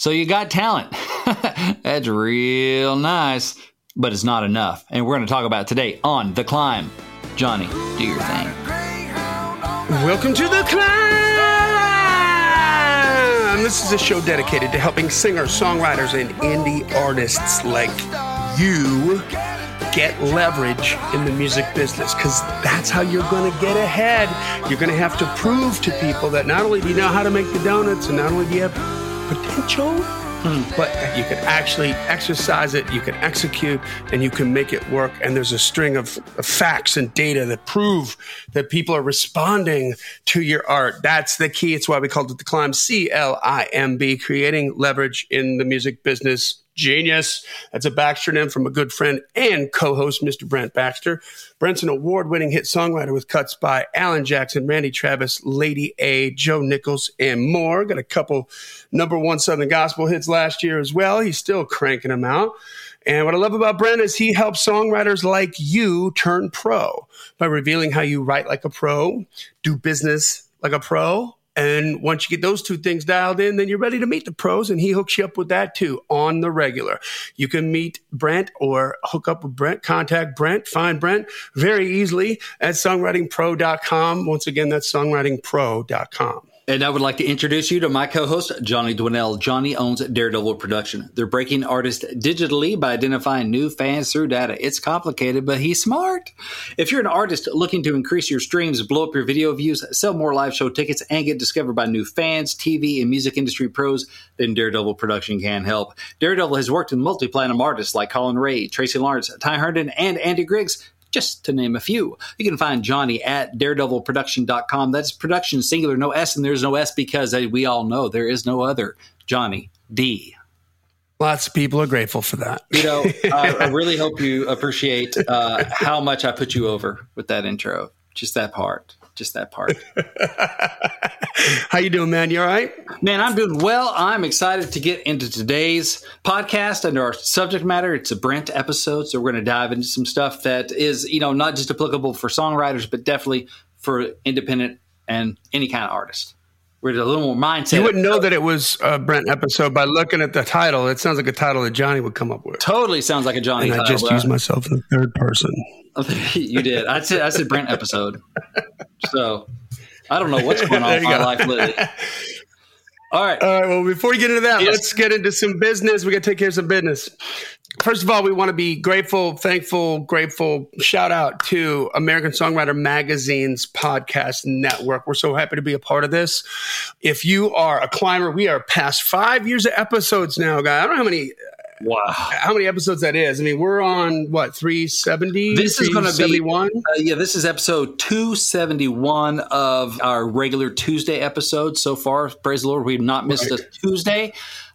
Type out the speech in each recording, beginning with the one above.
So you got talent. That's real nice, but it's not enough. And we're going to talk about it today on The Climb. Johnny, do your thing. Welcome to The Climb! This is a show dedicated to helping singers, songwriters, and indie artists like you get leverage in the music business, because that's how you're going to get ahead. You're going to have to prove to people that not only do you know how to make the donuts and not only do you have potential, but you can actually exercise it, you can execute, and you can make it work. And there's a string of facts and data that prove that people are responding to your art. That's the key. It's why we called it The Climb, C-L-I-M-B, creating leverage in the music business. Genius. That's a Baxter name from a good friend and co-host, Mr. Brent Baxter. Brent's an award-winning hit songwriter with cuts by Alan Jackson, Randy Travis, Lady A, Joe Nichols, and more. Got a couple number one Southern Gospel hits last year as well. He's still cranking them out. And what I love about Brent is he helps songwriters like you turn pro by revealing how you write like a pro, do business like a pro. And once you get those two things dialed in, then you're ready to meet the pros, and he hooks you up with that too on the regular. You can meet Brent or hook up with Brent, contact Brent, find Brent very easily at songwritingpro.com. Once again, that's songwritingpro.com. And I would like to introduce you to my co-host, Johnny Dwinell. Johnny owns Daredevil Production. They're breaking artists digitally by identifying new fans through data. It's complicated, but he's smart. If you're an artist looking to increase your streams, blow up your video views, sell more live show tickets, and get discovered by new fans, TV, and music industry pros, then Daredevil Production can help. Daredevil has worked with multi-platinum artists like Colin Ray, Tracy Lawrence, Ty Herndon, and Andy Griggs, just to name a few. You can find Johnny at daredevilproduction.com. That's production singular, no S, and there's no S because we all know there is no other Johnny D. Lots of people are grateful for that. You know, I really hope you appreciate how much I put you over with that intro. Just that part. How you doing, man? You all right? Man, I'm doing well. I'm excited to get into today's podcast and our subject matter. It's a Brent episode, so we're going to dive into some stuff that is, not just applicable for songwriters, but definitely for independent and any kind of artist. We're a little more mindset. You wouldn't know that it was a Brent episode by looking at the title. It sounds like a title that Johnny would come up with. Totally sounds like a Johnny title. I just used myself in the third person. You did. I said Brent episode. So I don't know what's going on in my life lately. All right. Well, before we get into that, Let's get into some business. We got to take care of some business. First of all, we want to be grateful. Shout out to American Songwriter Magazine's podcast network. We're so happy to be a part of this. If you are a climber, we are past 5 years of episodes now, guys. I don't know how many episodes that is. I mean, we're on, 370? This is going to be, this is episode 271 of our regular Tuesday episode so far. Praise the Lord, we've not missed a Tuesday.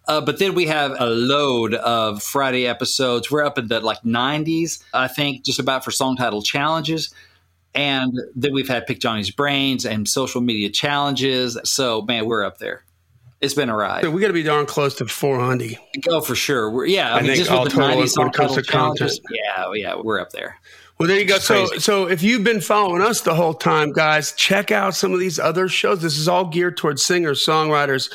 But then we have a load of Friday episodes. We're up in the 90s, I think, just about for song title challenges. And then we've had Pick Johnny's Brains and social media challenges. So, man, we're up there. It's been a ride. So we got to be darn close to 400. Oh, for sure. I think just with the 90s song title challenges. Yeah, we're up there. Well, there you go. So if you've been following us the whole time, guys, check out some of these other shows. This is all geared towards singers, songwriters,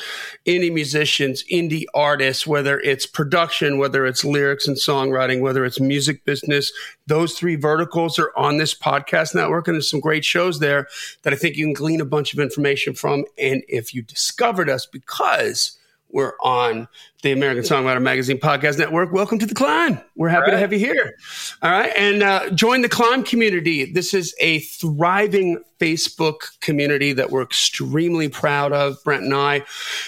indie musicians, indie artists, whether it's production, whether it's lyrics and songwriting, whether it's music business. Those three verticals are on this podcast network, and there's some great shows there that I think you can glean a bunch of information from. And if you discovered us because we're on the American Songwriter Magazine Podcast Network, welcome to The Climb. We're happy to have you here. All right. And join The Climb community. This is a thriving Facebook community that we're extremely proud of, Brent and I.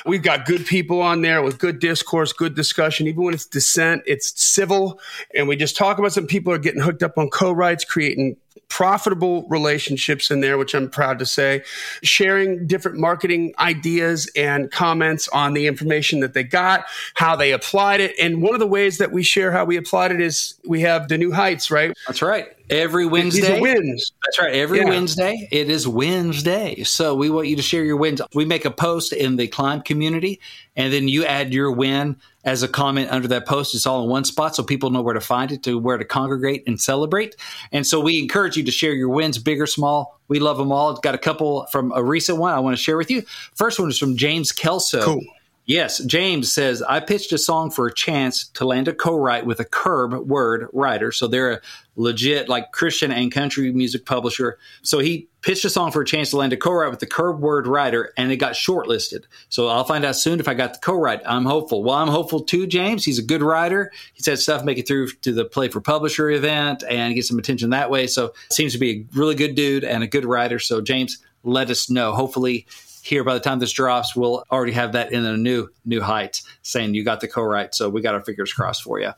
We've got good people on there with good discourse, good discussion. Even when it's dissent, it's civil. And we just talk about some people are getting hooked up on co-writes, creating profitable relationships in there, which I'm proud to say, sharing different marketing ideas and comments on the information that they got, how they applied it. And one of the ways that we share how we applied it is we have the New Heights, right? That's right. Every Wednesday. These are wins. That's right. Every Wednesday. It is Wednesday. So we want you to share your wins. We make a post in the Climb community, and then you add your win as a comment under that post. It's all in one spot so people know where to find it, to where to congregate and celebrate. And so we encourage you to share your wins, big or small. We love them all. I've got a couple from a recent one I want to share with you. First one is from James Kelso. Cool. Yes, James says, I pitched a song for a chance to land a co-write with a Curb Word writer. So they're a legit like Christian and country music publisher. So he pitched a song for a chance to land a co-write with the Curb Word writer, and it got shortlisted. So I'll find out soon if I got the co-write. I'm hopeful. Well, I'm hopeful too, James. He's a good writer. He's had stuff make it through to the Play for Publisher event and get some attention that way. So seems to be a really good dude and a good writer. So James, let us know. Hopefully here, by the time this drops, we'll already have that in a new heights, saying you got the co-write. So we got our fingers crossed for you.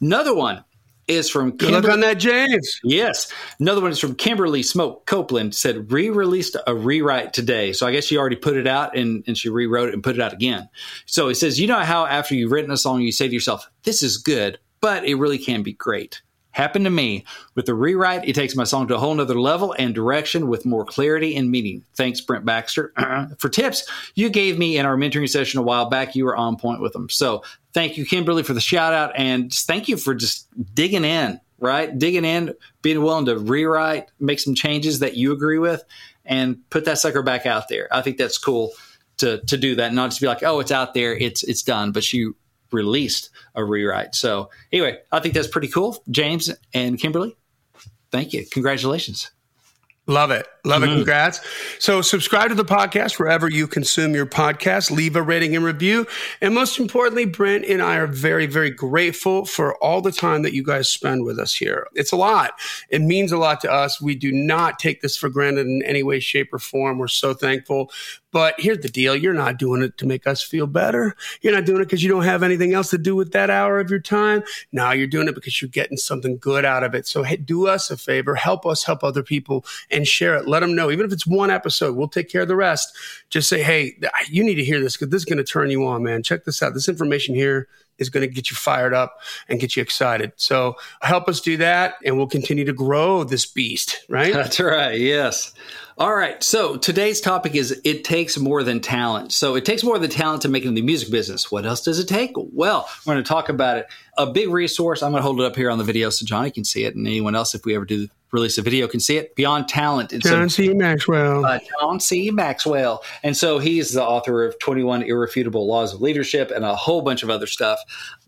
Another one is from Kimberly. Good luck on that, James. Yes. Another one is from Kimberly Smoke Copeland. Said, re-released a rewrite today. So I guess she already put it out and she rewrote it and put it out again. So it says, you know how after you've written a song, you say to yourself, this is good, but it really can be great. Happened to me. With the rewrite, it takes my song to a whole nother level and direction with more clarity and meaning. Thanks, Brent Baxter. For tips you gave me in our mentoring session a while back, you were on point with them. So thank you, Kimberly, for the shout out. And thank you for just digging in, right? Digging in, being willing to rewrite, make some changes that you agree with, and put that sucker back out there. I think that's cool to do that. Not just be like, oh, it's out there, it's done. But you released a rewrite. So anyway, I think that's pretty cool. James and Kimberly, thank you. Congratulations. Love it. Love it. Congrats. So subscribe to the podcast wherever you consume your podcast. Leave a rating and review. And most importantly, Brent and I are very, very grateful for all the time that you guys spend with us here. It's a lot. It means a lot to us. We do not take this for granted in any way, shape, or form. We're so thankful. But here's the deal. You're not doing it to make us feel better. You're not doing it because you don't have anything else to do with that hour of your time. No, you're doing it because you're getting something good out of it. So hey, do us a favor. Help us help other people and share it. Let them know. Even if it's one episode, we'll take care of the rest. Just say, hey, you need to hear this because this is going to turn you on, man. Check this out. This information here is going to get you fired up and get you excited. So help us do that, and we'll continue to grow this beast, right? That's right. Yes. All right. So today's topic is it takes more than talent. So it takes more than talent to make it in the music business. What else does it take? Well, we're going to talk about it. A big resource. I'm going to hold it up here on the video so Johnny can see it, and anyone else, if we ever do release a video, can see it. Beyond Talent. It's John C. Maxwell. John C. Maxwell. And so he's the author of 21 Irrefutable Laws of Leadership and a whole bunch of other stuff.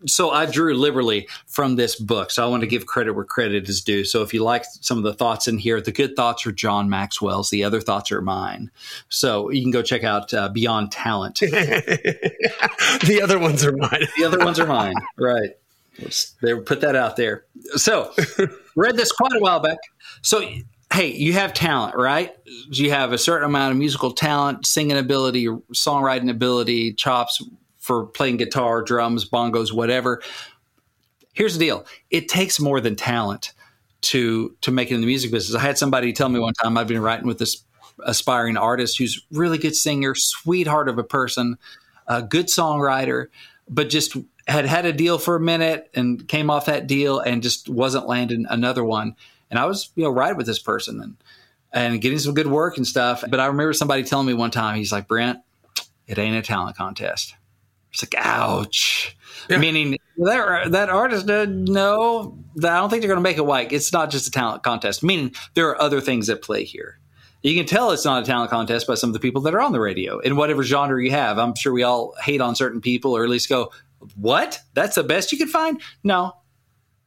So I drew liberally from this book. So I want to give credit where credit is due. So if you like some of the thoughts in here, the good thoughts are John Maxwell's. The other thoughts are mine. So you can go check out Beyond Talent. The other ones are mine. The other ones are mine. Right. They put that out there. So read this quite a while back. So, hey, you have talent, right? You have a certain amount of musical talent, singing ability, songwriting ability, chops for playing guitar, drums, bongos, whatever. Here's the deal. It takes more than talent to make it in the music business. I had somebody tell me one time, I've been writing with this aspiring artist who's a really good singer, sweetheart of a person, a good songwriter, but just had a deal for a minute and came off that deal and just wasn't landing another one. And I was, right with this person and getting some good work and stuff. But I remember somebody telling me one time, he's like, Brent, it ain't a talent contest. It's like, ouch. Yeah. Meaning that artist, no, I don't think they're going to make it white. It's not just a talent contest. Meaning there are other things at play here. You can tell it's not a talent contest by some of the people that are on the radio in whatever genre you have. I'm sure we all hate on certain people or at least go, what? That's the best you could find? No.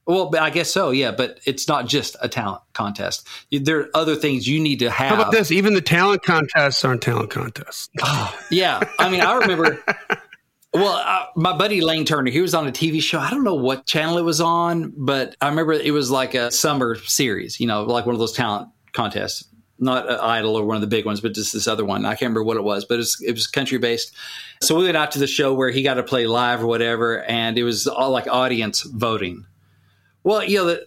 Well, I guess so, yeah, but it's not just a talent contest. There are other things you need to have. How about this? Even the talent contests aren't talent contests. Oh, yeah. I mean, I remember, my buddy Lane Turner, he was on a TV show. I don't know what channel it was on, but I remember it was like a summer series, like one of those talent contests. Not Idol or one of the big ones, but just this other one. I can't remember what it was, but it was country-based. So we went out to the show where he got to play live or whatever, and it was all like audience voting. Well,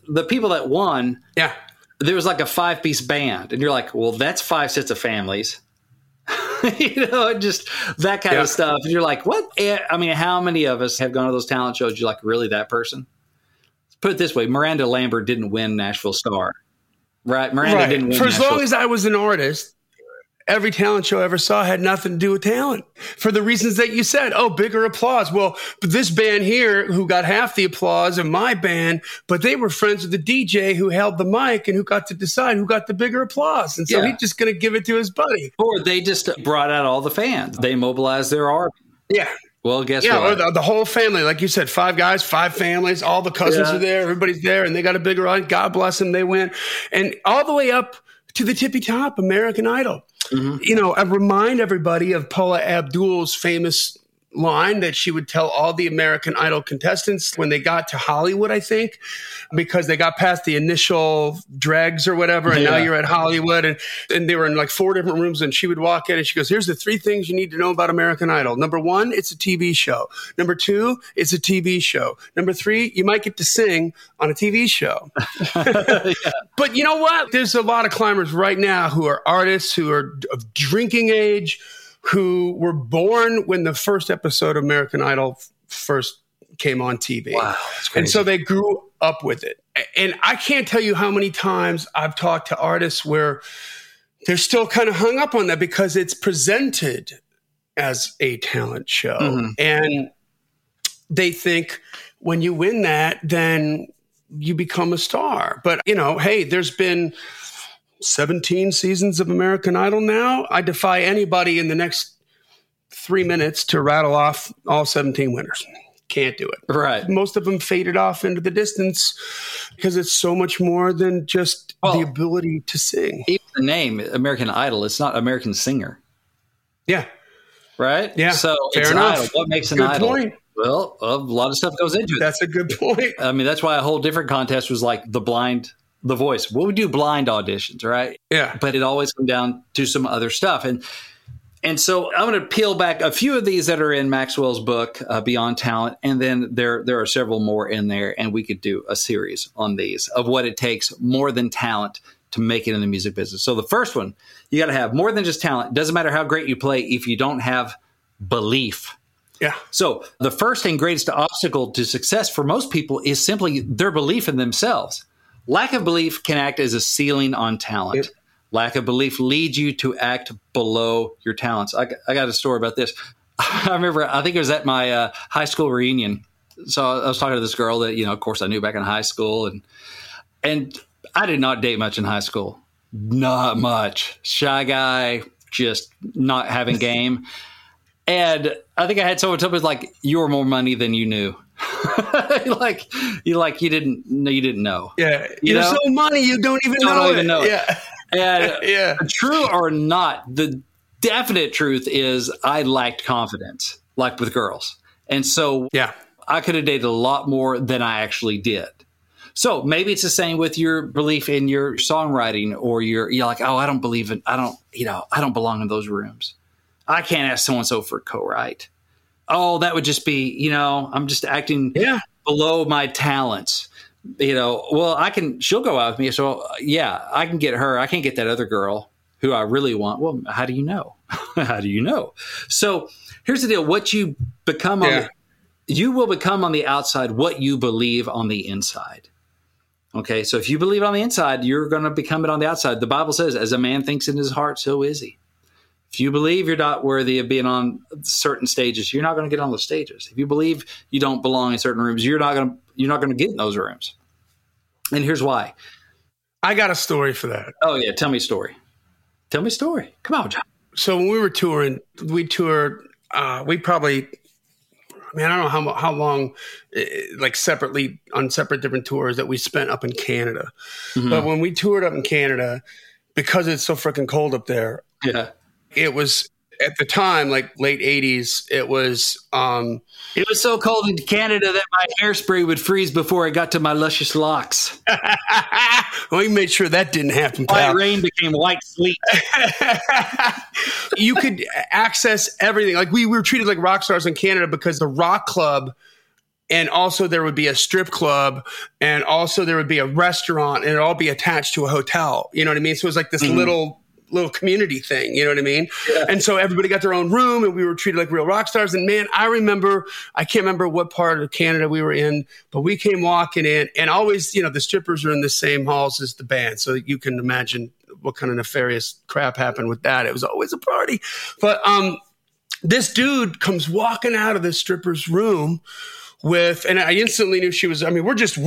the people that won, yeah, there was like a five-piece band. And you're like, well, that's five sets of families. Just that kind of stuff. And you're like, what? I mean, how many of us have gone to those talent shows? You're like, really, that person? Let's put it this way. Miranda Lambert didn't win Nashville Star. Right. Miranda didn't win. For as long as I was an artist, every talent show I ever saw had nothing to do with talent for the reasons that you said. Oh, bigger applause. Well, but this band here who got half the applause of my band, but they were friends with the DJ who held the mic and who got to decide who got the bigger applause. And so he's just going to give it to his buddy. Or they just brought out all the fans. They mobilized their army. Yeah. Well, guess what? Or the whole family. Like you said, five guys, five families. All the cousins are there. Everybody's there. And they got a bigger audience. God bless them. They went. And all the way up to the tippy top, American Idol. Mm-hmm. You know, I remind everybody of Paula Abdul's famous line that she would tell all the American Idol contestants when they got to Hollywood, I think, because they got past the initial dregs or whatever, and now you're at Hollywood, and they were in like four different rooms, and she would walk in and she goes, here's the three things you need to know about American Idol. Number one, it's a TV show. Number two, it's a TV show. Number three, you might get to sing on a TV show. But you know what? There's a lot of climbers right now who are artists, who are of drinking age, who were born when the first episode of American Idol first came on TV. Wow, that's crazy. And so they grew up with it. And I can't tell you how many times I've talked to artists where they're still kind of hung up on that because it's presented as a talent show. Mm-hmm. And they think when you win that, then you become a star. But, you know, hey, there's been 17 seasons of American Idol now. I defy anybody in the next 3 minutes to rattle off all 17 winners. Can't do it. Right. Most of them faded off into the distance because it's so much more than just the ability to sing. Even the name, American Idol, it's not American Singer. Yeah. Right? Yeah. So it's an idol. What makes an idol? Good point. Well, a lot of stuff goes into it. That's a good point. I mean, that's why a whole different contest was like the blind The Voice. Well, we do blind auditions, right? Yeah. But it always comes down to some other stuff. And so I'm going to peel back a few of these that are in Maxwell's book, Beyond Talent. And then there are several more in there. And we could do a series on these of what it takes more than talent to make it in the music business. So the first one, you got to have more than just talent. Doesn't matter how great you play if you don't have belief. Yeah. So the first and greatest obstacle to success for most people is simply their belief in themselves. Lack of belief can act as a ceiling on talent. Yep. Lack of belief leads you to act below your talents. I got a story about this. I remember, I think it was at my high school reunion. So I was talking to this girl that, you know, of course I knew back in high school. And I did not date much in high school. Not much. Shy guy, just not having game. And I think I had someone tell me, like, you were more money than you knew. You didn't know. Yeah. You're so money you don't even know. Yeah. And true or not, the definite truth is I lacked confidence, like with girls. And so I could have dated a lot more than I actually did. So maybe it's the same with your belief in your songwriting or you're like, oh, I don't belong in those rooms. I can't ask so-and-so for a co-write. Oh, that would just be, I'm just acting below my talents. Well, she'll go out with me. So I can get her. I can't get that other girl who I really want. Well, how do you know? So here's the deal. What you become, you will become on the outside what you believe on the inside. Okay. So if you believe on the inside, you're going to become it on the outside. The Bible says, as a man thinks in his heart, so is he. If you believe you're not worthy of being on certain stages, you're not going to get on those stages. If you believe you don't belong in certain rooms, you're not going to get in those rooms. And here's why. I got a story for that. Oh yeah, tell me a story. Come on, John. So when we were touring, I don't know how long, like separately on separate different tours that we spent up in Canada. Mm-hmm. But when we toured up in Canada, because it's so freaking cold up there. Yeah. It was at the time, like late 80s, it was so cold in Canada that my hairspray would freeze before it got to my luscious locks. We made sure that didn't happen. White rain became white sleet. You could access everything. Like we were treated like rock stars in Canada because the rock club, and also there would be a strip club, and also there would be a restaurant, and it'd all be attached to a hotel. You know what I mean? So it was like this little community thing, you know what I mean? Yeah. And so everybody got their own room and we were treated like real rock stars. And man, I can't remember what part of Canada we were in, but we came walking in and always, the strippers are in the same halls as the band. So you can imagine what kind of nefarious crap happened with that. It was always a party. But this dude comes walking out of the stripper's room and I instantly knew we just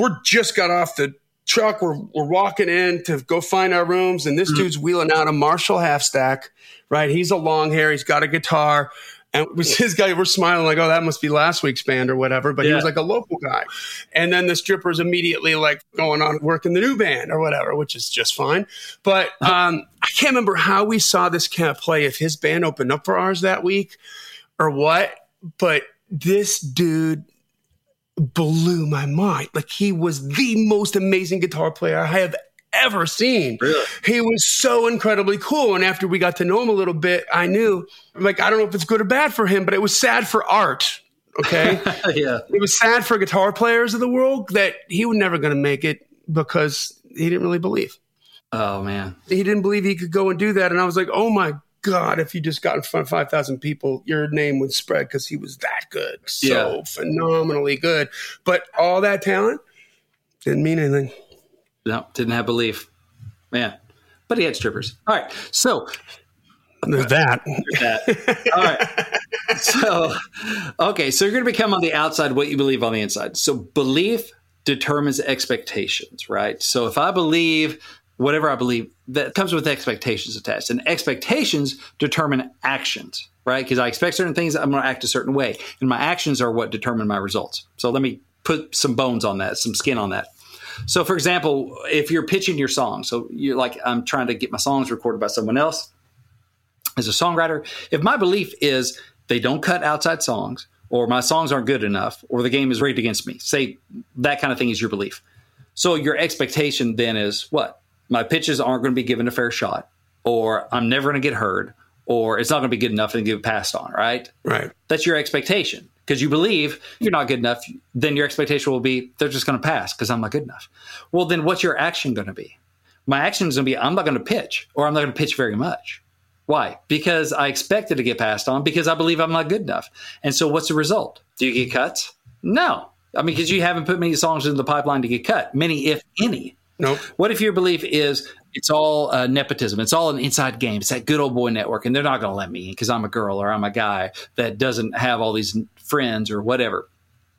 got off the truck, we're walking in to go find our rooms, and this dude's wheeling out a Marshall half stack, right? He's a long hair, he's got a guitar, And it was his guy. We're smiling like, oh, that must be last week's band or whatever. But he was like a local guy. And then the stripper's immediately like going on working the new band or whatever, which is just fine. But I can't remember how we saw this kind of play, if his band opened up for ours that week or what. But this dude blew my mind. Like, he was the most amazing guitar player I have ever seen. Really? He was so incredibly cool. And after we got to know him a little bit, I knew, like, I don't know if it's good or bad for him, but it was sad for art. Okay. Yeah. It was sad for guitar players of the world that he was never going to make it because he didn't really believe. Oh man. He didn't believe he could go and do that. And I was like, oh my God, if you just got in front of 5,000 people, your name would spread because he was that good. So phenomenally good. But all that talent didn't mean anything. No, didn't have belief. Man. But he had strippers. All right. So there's that. All right. So okay, so you're gonna become on the outside what you believe on the inside. So belief determines expectations, right? So if I believe whatever I believe, that comes with expectations attached. And expectations determine actions, right? Because I expect certain things, I'm going to act a certain way. And my actions are what determine my results. So let me put some bones on that, some skin on that. So, for example, if you're pitching your song, so you're like, I'm trying to get my songs recorded by someone else as a songwriter. If my belief is they don't cut outside songs, or my songs aren't good enough, or the game is rigged against me, say that kind of thing is your belief. So your expectation then is what? My pitches aren't going to be given a fair shot, or I'm never going to get heard, or it's not going to be good enough and get passed on, right? Right. That's your expectation. Because you believe you're not good enough, then your expectation will be, they're just going to pass because I'm not good enough. Well, then what's your action going to be? My action is going to be, I'm not going to pitch, or I'm not going to pitch very much. Why? Because I expected to get passed on because I believe I'm not good enough. And so what's the result? Do you get cuts? No. I mean, because you haven't put many songs into the pipeline to get cut, many, if any. Nope. What if your belief is it's all nepotism? It's all an inside game. It's that good old boy network, and they're not going to let me in because I'm a girl or I'm a guy that doesn't have all these friends or whatever.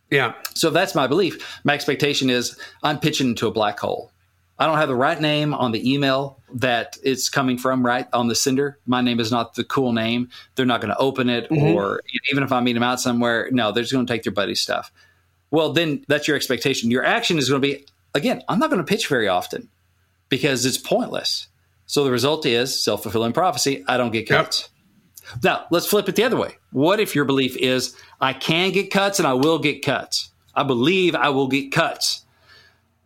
Yeah. So that's my belief. My expectation is I'm pitching into a black hole. I don't have the right name on the email that it's coming from, right, on the sender. My name is not the cool name. They're not going to open it, or even if I meet them out somewhere, no, they're just going to take their buddy's stuff. Well, then that's your expectation. Your action is going to be, again, I'm not going to pitch very often because it's pointless. So the result is self-fulfilling prophecy. I don't get cuts. Yep. Now, let's flip it the other way. What if your belief is I can get cuts and I will get cuts? I believe I will get cuts.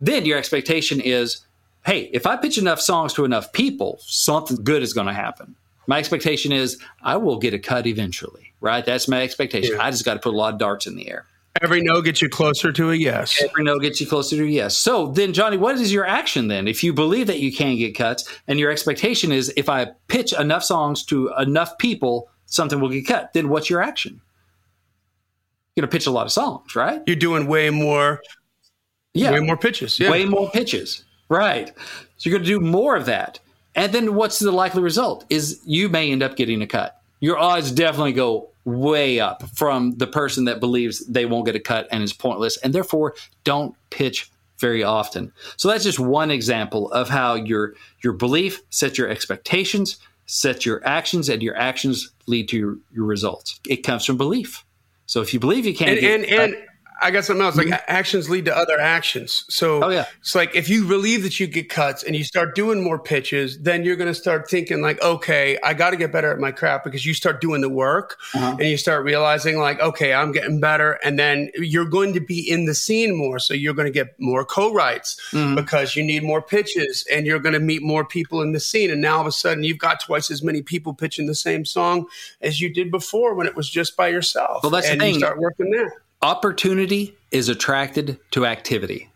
Then your expectation is, hey, if I pitch enough songs to enough people, something good is going to happen. My expectation is I will get a cut eventually, right? That's my expectation. Yeah. I just got to put a lot of darts in the air. Every no gets you closer to a yes. Every no gets you closer to a yes. So then, Johnny, what is your action then? If you believe that you can get cuts and your expectation is if I pitch enough songs to enough people, something will get cut, then what's your action? You're going to pitch a lot of songs, right? You're doing way more pitches. Yeah. Way more pitches, right. So you're going to do more of that. And then what's the likely result is you may end up getting a cut. Your odds definitely go way up from the person that believes they won't get a cut and is pointless and therefore don't pitch very often. So that's just one example of how your belief sets your expectations, sets your actions, and your actions lead to your results. It comes from belief. So if you believe you can't get cut, I got something else. Like actions lead to other actions. So it's like if you believe that you get cuts and you start doing more pitches, then you're going to start thinking like, okay, I got to get better at my craft because you start doing the work and you start realizing like, okay, I'm getting better. And then you're going to be in the scene more. So you're going to get more co-writes because you need more pitches and you're going to meet more people in the scene. And now all of a sudden you've got twice as many people pitching the same song as you did before when it was just by yourself. Well, that's and the thing. You start working there. Opportunity is attracted to activity,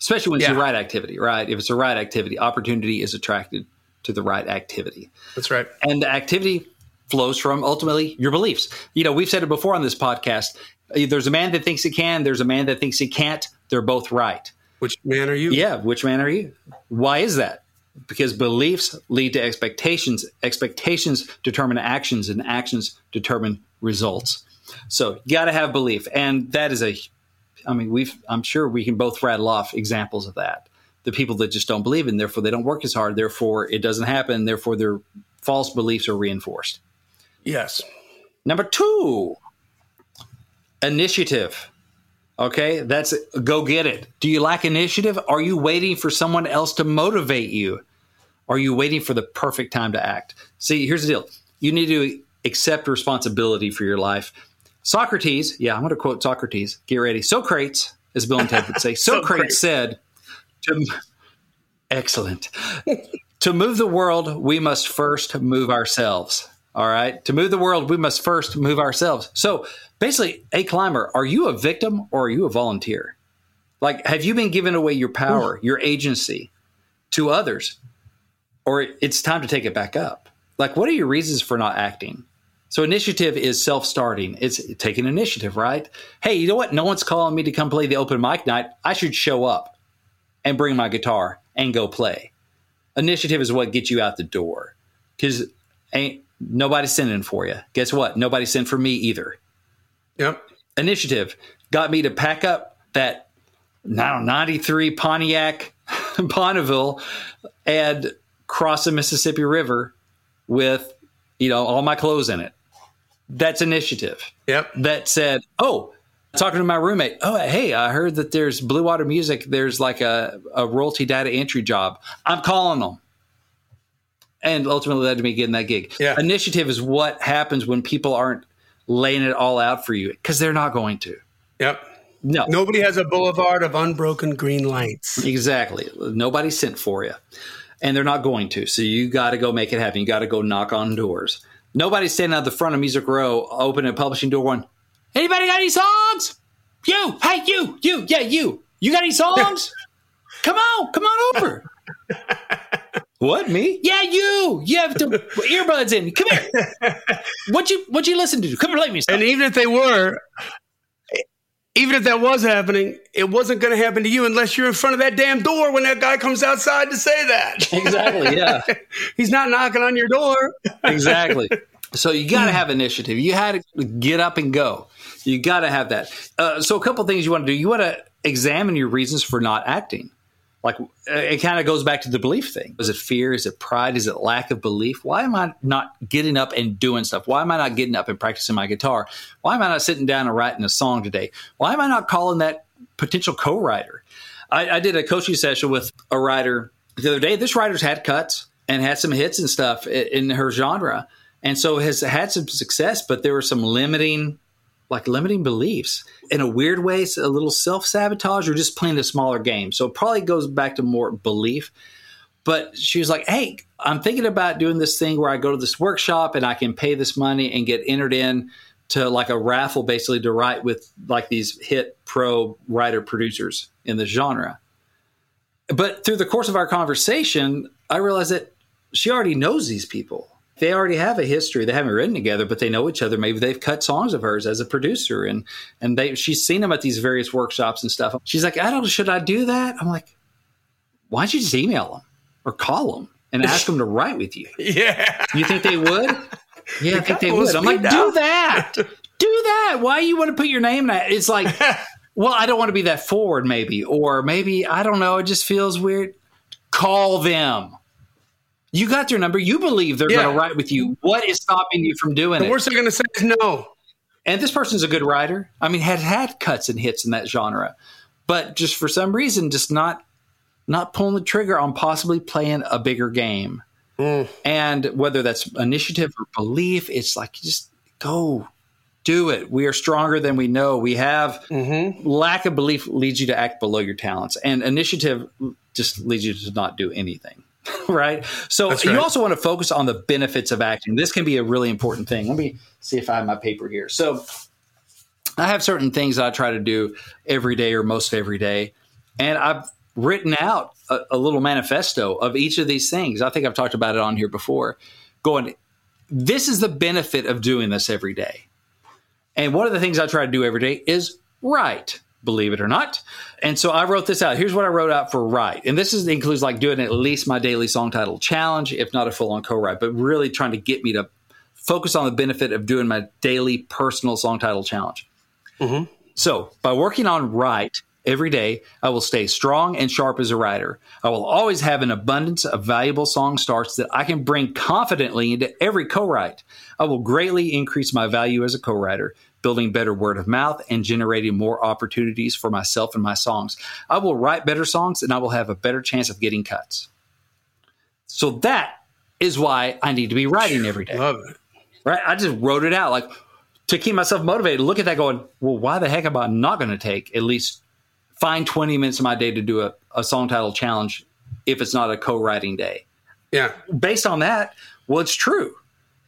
especially when it's the right activity, right? If it's the right activity, opportunity is attracted to the right activity. That's right. And the activity flows from ultimately your beliefs. You know, we've said it before on this podcast. There's a man that thinks he can. There's a man that thinks he can't. They're both right. Which man are you? Yeah. Which man are you? Why is that? Because beliefs lead to expectations. Expectations determine actions, and actions determine results. So you got to have belief. And that is I'm sure we can both rattle off examples of that. The people that just don't believe and therefore they don't work as hard. Therefore it doesn't happen. Therefore their false beliefs are reinforced. Yes. Number two, initiative. Okay, that's go get it. Do you lack initiative? Are you waiting for someone else to motivate you? Are you waiting for the perfect time to act? See, here's the deal. You need to accept responsibility for your life. Socrates, yeah, I'm going to quote Socrates. Get ready. Socrates, as Bill and Ted would say, Socrates said, excellent. To move the world, we must first move ourselves. All right. To move the world, we must first move ourselves. So basically, a climber, are you a victim or are you a volunteer? Like, have you been giving away your power, your agency to others? Or it's time to take it back up. Like, what are your reasons for not acting? So initiative is self-starting. It's taking initiative, right? Hey, you know what? No one's calling me to come play the open mic night. I should show up and bring my guitar and go play. Initiative is what gets you out the door, because ain't nobody sending for you. Guess what? Nobody sent for me either. Yep. Initiative got me to pack up that 93 Pontiac Bonneville and cross the Mississippi River with, you know, all my clothes in it. That's initiative. Yep. That said, oh, talking to my roommate, oh, hey, I heard that there's Blue Water Music. There's like a royalty data entry job. I'm calling them. And ultimately led to me getting that gig. Yeah. Initiative is what happens when people aren't laying it all out for you, because they're not going to. Yep. No. Nobody has a boulevard of unbroken green lights. Exactly. Nobody sent for you. And they're not going to. So you got to go make it happen. You got to go knock on doors. Nobody's standing out the front of Music Row, opening a publishing door going, anybody got any songs? You. Hey, you. Yeah, you. You got any songs? Come on over. What, me? Yeah, you. You have to earbuds in. Come here. What you listen to? Come and play me. And even if that was happening, it wasn't going to happen to you unless you're in front of that damn door when that guy comes outside to say that. Exactly. Yeah. He's not knocking on your door. Exactly. So you got to have initiative. You had to get up and go. You got to have that. So a couple things you want to do. You want to examine your reasons for not acting. Like, it kind of goes back to the belief thing. Is it fear? Is it pride? Is it lack of belief? Why am I not getting up and doing stuff? Why am I not getting up and practicing my guitar? Why am I not sitting down and writing a song today? Why am I not calling that potential co-writer? I did a coaching session with a writer the other day. This writer's had cuts and had some hits and stuff in her genre. And so has had some success, but there were some limiting beliefs. In a weird way, it's a little self-sabotage or just playing a smaller game. So it probably goes back to more belief. But she was like, hey, I'm thinking about doing this thing where I go to this workshop and I can pay this money and get entered in to like a raffle, basically, to write with like these hit pro writer producers in the genre. But through the course of our conversation, I realized that she already knows these people. They already have a history. They haven't written together, but they know each other. Maybe they've cut songs of hers as a producer, and she's seen them at these various workshops and stuff. She's like, should I do that? I'm like, why don't you just email them or call them and ask them to write with you? Yeah. You think they would? Yeah, I think they would. I'm like, do that. Do that. Why you want to put your name in that? It's like, well, I don't want to be that forward maybe, or maybe, I don't know, it just feels weird. Call them. You got their number. You believe they're going to write with you. What is stopping you from doing it? The worst they're going to say is no. And this person's a good writer. I mean, had cuts and hits in that genre. But just for some reason, just not pulling the trigger on possibly playing a bigger game. Mm. And whether that's initiative or belief, it's like, just go do it. We are stronger than we know. We have lack of belief leads you to act below your talents. And initiative just leads you to not do anything. Right. So right. You also want to focus on the benefits of acting. This can be a really important thing. Let me see if I have my paper here. So I have certain things I try to do every day or most every day. And I've written out a little manifesto of each of these things. I think I've talked about it on here before, going, this is the benefit of doing this every day. And one of the things I try to do every day is write. Believe it or not. And so I wrote this out. Here's what I wrote out for write. And this includes like doing at least my daily song title challenge, if not a full-on co-write, but really trying to get me to focus on the benefit of doing my daily personal song title challenge. Mm-hmm. So by working on write, Every day, I will stay strong and sharp as a writer. I will always have an abundance of valuable song starts that I can bring confidently into every co-write. I will greatly increase my value as a co-writer, building better word of mouth and generating more opportunities for myself and my songs. I will write better songs, and I will have a better chance of getting cuts. So that is why I need to be writing every day. Love it. Right? I just wrote it out, like, to keep myself motivated. Look at that going, well, why the heck am I not going to take at least find 20 minutes of my day to do a song title challenge if it's not a co-writing day? Yeah. Based on that, well, it's true.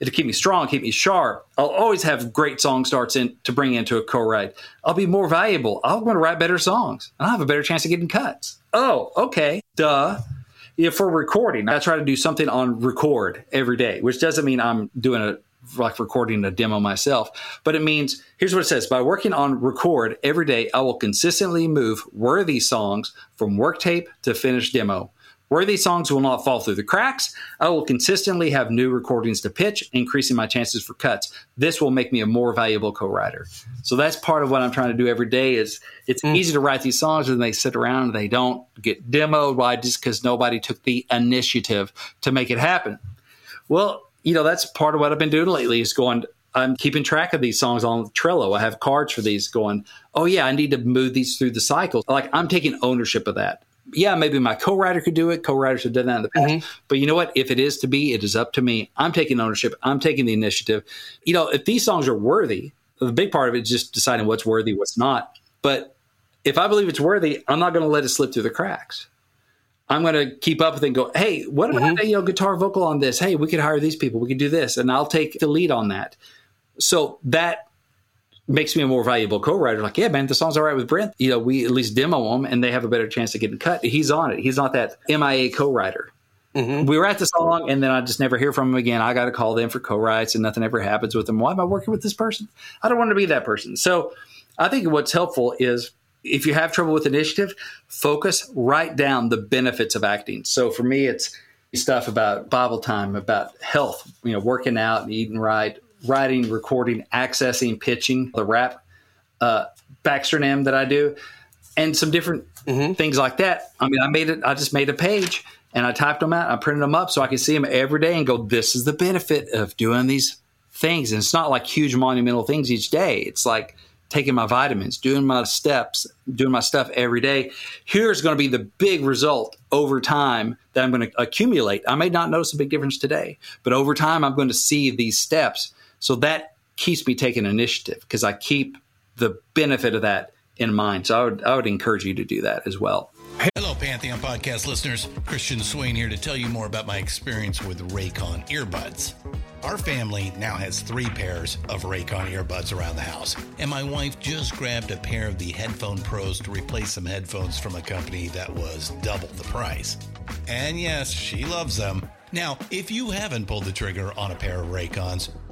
It'll keep me strong, keep me sharp. I'll always have great song starts in to bring into a co-write. I'll be more valuable. I'm going to write better songs. I'll have a better chance of getting cuts. Oh, okay. Duh. Yeah, for recording, I try to do something on record every day, which doesn't mean I'm doing recording a demo myself, but it means, here's what it says: by working on record every day, I will consistently move worthy songs from work tape to finished demo. Worthy songs will not fall through the cracks. I will consistently have new recordings to pitch, increasing my chances for cuts. This will make me a more valuable co-writer. So that's part of what I'm trying to do every day. Is it's easy to write these songs and they sit around and they don't get demoed. Why? Just because nobody took the initiative to make it happen. Well, you know, that's part of what I've been doing lately is going, I'm keeping track of these songs on Trello. I have cards for these going, oh yeah, I need to move these through the cycle. Like, I'm taking ownership of that. Yeah, maybe my co-writer could do it. Co-writers have done that in the past. Mm-hmm. But you know what? If it is to be, it is up to me. I'm taking ownership. I'm taking the initiative. You know, if these songs are worthy, the big part of it is just deciding what's worthy, what's not. But if I believe it's worthy, I'm not going to let it slip through the cracks. I'm going to keep up with it and go, hey, what about guitar vocal on this? Hey, we could hire these people. We could do this. And I'll take the lead on that. So that makes me a more valuable co-writer. Like, yeah, man, the song's all right with Brent. You know, we at least demo them and they have a better chance of getting cut. He's on it. He's not that MIA co-writer. Mm-hmm. We write the song and then I just never hear from him again. I got to call them for co-writes and nothing ever happens with them. Why am I working with this person? I don't want to be that person. So I think what's helpful is, if you have trouble with initiative, focus, write down the benefits of acting. So for me, it's stuff about Bible time, about health, you know, working out and eating right, writing, recording, accessing, pitching, the rap Baxter-nam that I do, and some different things like that. I mean, I just made a page and I typed them out. I printed them up so I can see them every day and go, this is the benefit of doing these things. And it's not like huge monumental things each day. It's like taking my vitamins, doing my steps, doing my stuff every day. Here's going to be the big result over time that I'm going to accumulate. I may not notice a big difference today, but over time, I'm going to see these steps. So that keeps me taking initiative because I keep the benefit of that in mind. So I would encourage you to do that as well. Hello, Pantheon Podcast listeners. Christian Swain here to tell you more about my experience with Raycon earbuds. Our family now has 3 pairs of Raycon earbuds around the house, and my wife just grabbed a pair of the Headphone Pros to replace some headphones from a company that was double the price. And yes, she loves them. Now, if you haven't pulled the trigger on a pair of Raycons,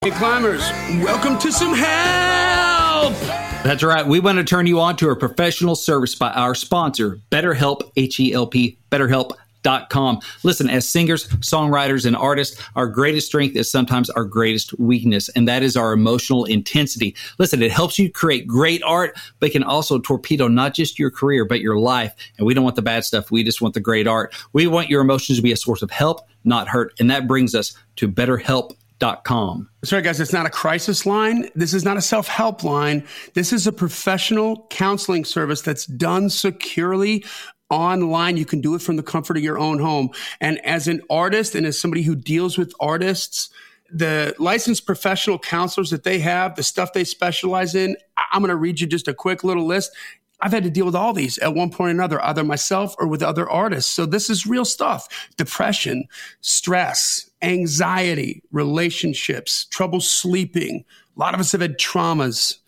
Hey, climbers, welcome to some help! That's right. We want to turn you on to a professional service by our sponsor, BetterHelp, H-E-L-P, BetterHelp.com. betterhelp.com. Listen, as singers, songwriters, and artists, our greatest strength is sometimes our greatest weakness, and that is our emotional intensity. Listen, it helps you create great art, but can also torpedo not just your career, but your life. And we don't want the bad stuff. We just want the great art. We want your emotions to be a source of help, not hurt. And that brings us to betterhelp.com. Sorry, guys, it's not a crisis line. This is not a self-help line. This is a professional counseling service that's done securely online. You can do it from the comfort of your own home. And as an artist and as somebody who deals with artists, the licensed professional counselors that they have, the stuff they specialize in, I'm going to read you just a quick little list. I've had to deal with all these at one point or another, either myself or with other artists. So this is real stuff. Depression, stress, anxiety, relationships, trouble sleeping. A lot of us have had traumas,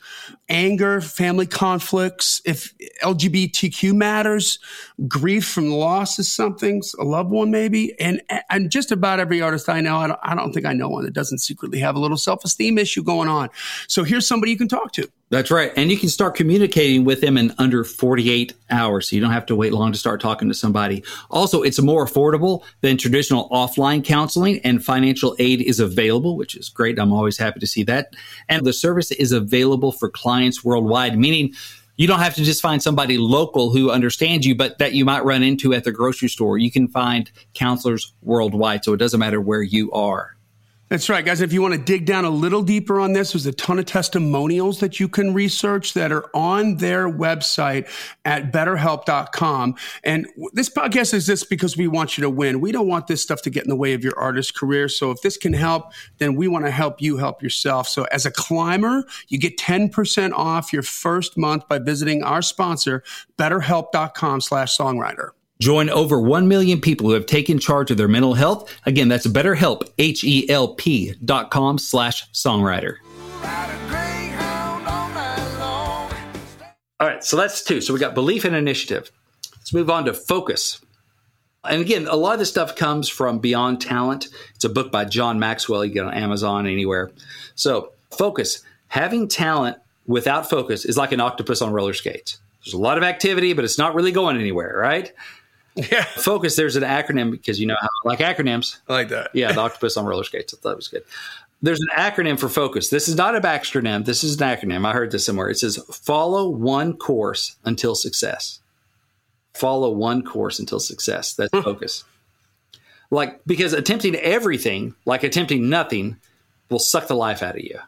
anger, family conflicts, if LGBTQ matters, grief from loss of something, a loved one maybe. And just about every artist I know, I don't think I know one that doesn't secretly have a little self-esteem issue going on. So here's somebody you can talk to. That's right. And you can start communicating with them in under 48 hours. So you don't have to wait long to start talking to somebody. Also, it's more affordable than traditional offline counseling, and financial aid is available, which is great. I'm always happy to see that. And the service is available for clients worldwide, meaning you don't have to just find somebody local who understands you, but that you might run into at the grocery store. You can find counselors worldwide, so it doesn't matter where you are. That's right, guys. If you want to dig down a little deeper on this, there's a ton of testimonials that you can research that are on their website at betterhelp.com. And this podcast is just because we want you to win. We don't want this stuff to get in the way of your artist's career. So if this can help, then we want to help you help yourself. So as a climber, you get 10% off your first month by visiting our sponsor, betterhelp.com/songwriter. Join over 1 million people who have taken charge of their mental health. Again, that's BetterHelp, BetterHelp.com/songwriter. All right, so that's two. So we got belief and initiative. Let's move on to focus. And again, a lot of this stuff comes from Beyond Talent. It's a book by John Maxwell. You get it on Amazon, anywhere. So focus. Having talent without focus is like an octopus on roller skates. There's a lot of activity, but it's not really going anywhere, right? Yeah. Focus, there's an acronym because you know how I like acronyms. I like that. Yeah, the octopus on roller skates. I thought it was good. There's an acronym for focus. This is not a backstonym. This is an acronym. I heard this somewhere. It says, follow one course until success. Follow one course until success. That's focus. Like, because attempting everything, like attempting nothing, will suck the life out of you.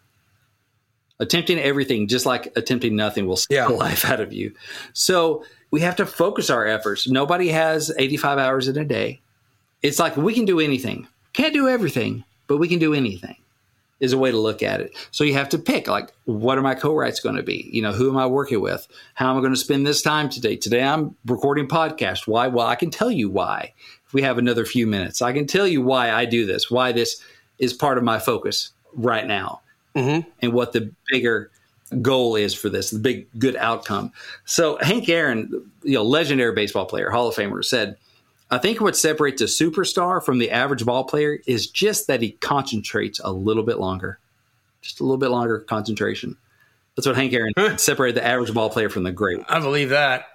Attempting everything, just like attempting nothing, will suck the life out of you. So we have to focus our efforts. Nobody has 85 hours in a day. It's like we can do anything. Can't do everything, but we can do anything is a way to look at it. So you have to pick, like, what are my co-writes going to be? You know, who am I working with? How am I going to spend this time today? Today I'm recording podcast. Why? Well, I can tell you why. If we have another few minutes, I can tell you why I do this, why this is part of my focus right now. Mm-hmm. And what the bigger goal is for this, the big good outcome. So Hank Aaron, legendary baseball player, Hall of Famer, said, I think what separates a superstar from the average ball player is just that he concentrates a little bit longer. Just a little bit longer concentration. That's what Hank Aaron separated the average ball player from the great. I believe that.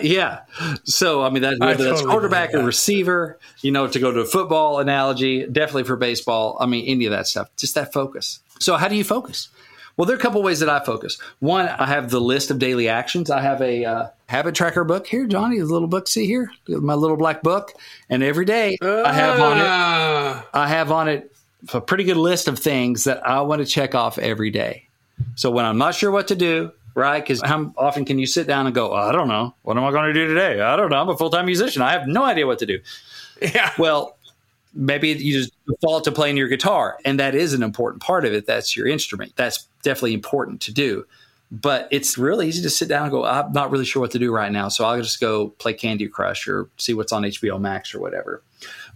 Yeah. So, I mean, that's quarterback or receiver, to go to a football analogy, definitely for baseball. I mean, any of that stuff, just that focus. So how do you focus? Well, there are a couple ways that I focus. One, I have the list of daily actions. I have a habit tracker book here, Johnny, a little book. See here, my little black book. And every day I have on it a pretty good list of things that I want to check off every day. So when I'm not sure what to do, right? Because how often can you sit down and go, I don't know. What am I going to do today? I don't know. I'm a full-time musician. I have no idea what to do. Yeah. Well, maybe you just default to playing your guitar. And that is an important part of it. That's your instrument. That's definitely important to do. But it's really easy to sit down and go, I'm not really sure what to do right now. So I'll just go play Candy Crush or see what's on HBO Max or whatever.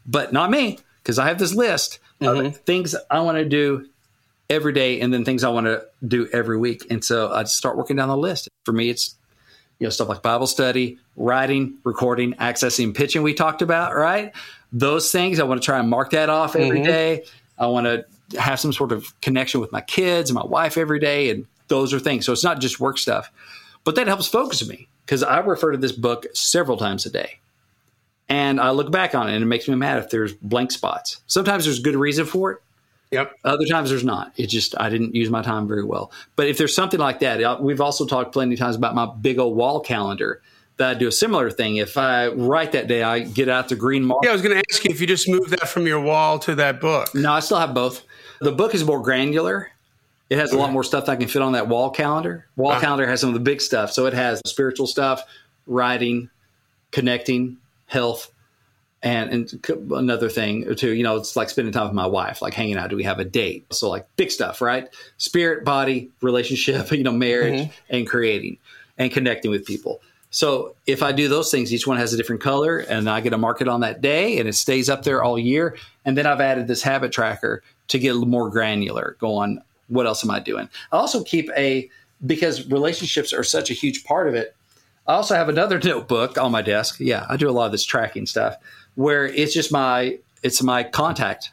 But not me, because I have this list of things I want to do every day and then things I want to do every week. And so I start working down the list. For me, it's stuff like Bible study, writing, recording, accessing, pitching we talked about, right? Those things, I want to try and mark that off every day. I want to have some sort of connection with my kids and my wife every day. And those are things. So it's not just work stuff. But that helps focus me because I refer to this book several times a day. And I look back on it, and it makes me mad if there's blank spots. Sometimes there's good reason for it. Yep. Other times there's not. It's just I didn't use my time very well. But if there's something like that, we've also talked plenty of times about my big old wall calendar, that I do a similar thing. If I write that day, I get out the green mark. Yeah, I was going to ask you if you just move that from your wall to that book. No, I still have both. The book is more granular. It has a lot more stuff that I can fit on that wall calendar. Wall calendar has some of the big stuff. So it has spiritual stuff, writing, connecting, health, and another thing too, you know, it's like spending time with my wife, like hanging out. Do we have a date? So like big stuff, right? Spirit, body, relationship, you know, marriage and creating and connecting with people. So if I do those things, each one has a different color, and I get a market on that day, and it stays up there all year. And then I've added this habit tracker to get a little more granular, go on, what else am I doing? I also keep because relationships are such a huge part of it, I also have another notebook on my desk. Yeah, I do a lot of this tracking stuff where it's just my contact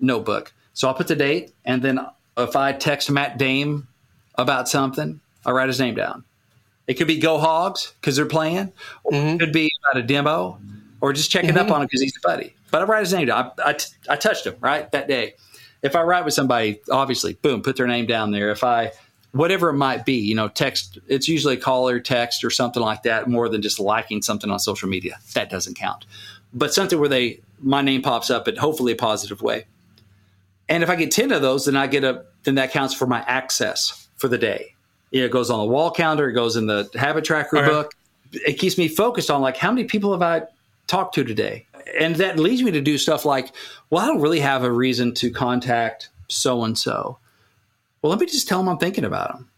notebook. So I'll put the date, and then if I text Matt Dame about something, I write his name down. It could be Go Hogs because they're playing, or it could be about a demo, or just checking up on him because he's a buddy. But I write his name down. I touched him, right, that day. If I write with somebody, obviously, boom, put their name down there. If I whatever it might be, you know, text, it's usually a call or text or something like that, more than just liking something on social media. That doesn't count. But something where my name pops up in hopefully a positive way. And if I get 10 of those, then that counts for my access for the day. It goes on the wall calendar. It goes in the habit tracker book. It keeps me focused on like, how many people have I talked to today? And that leads me to do stuff like, well, I don't really have a reason to contact so-and-so. Well, let me just tell them I'm thinking about them.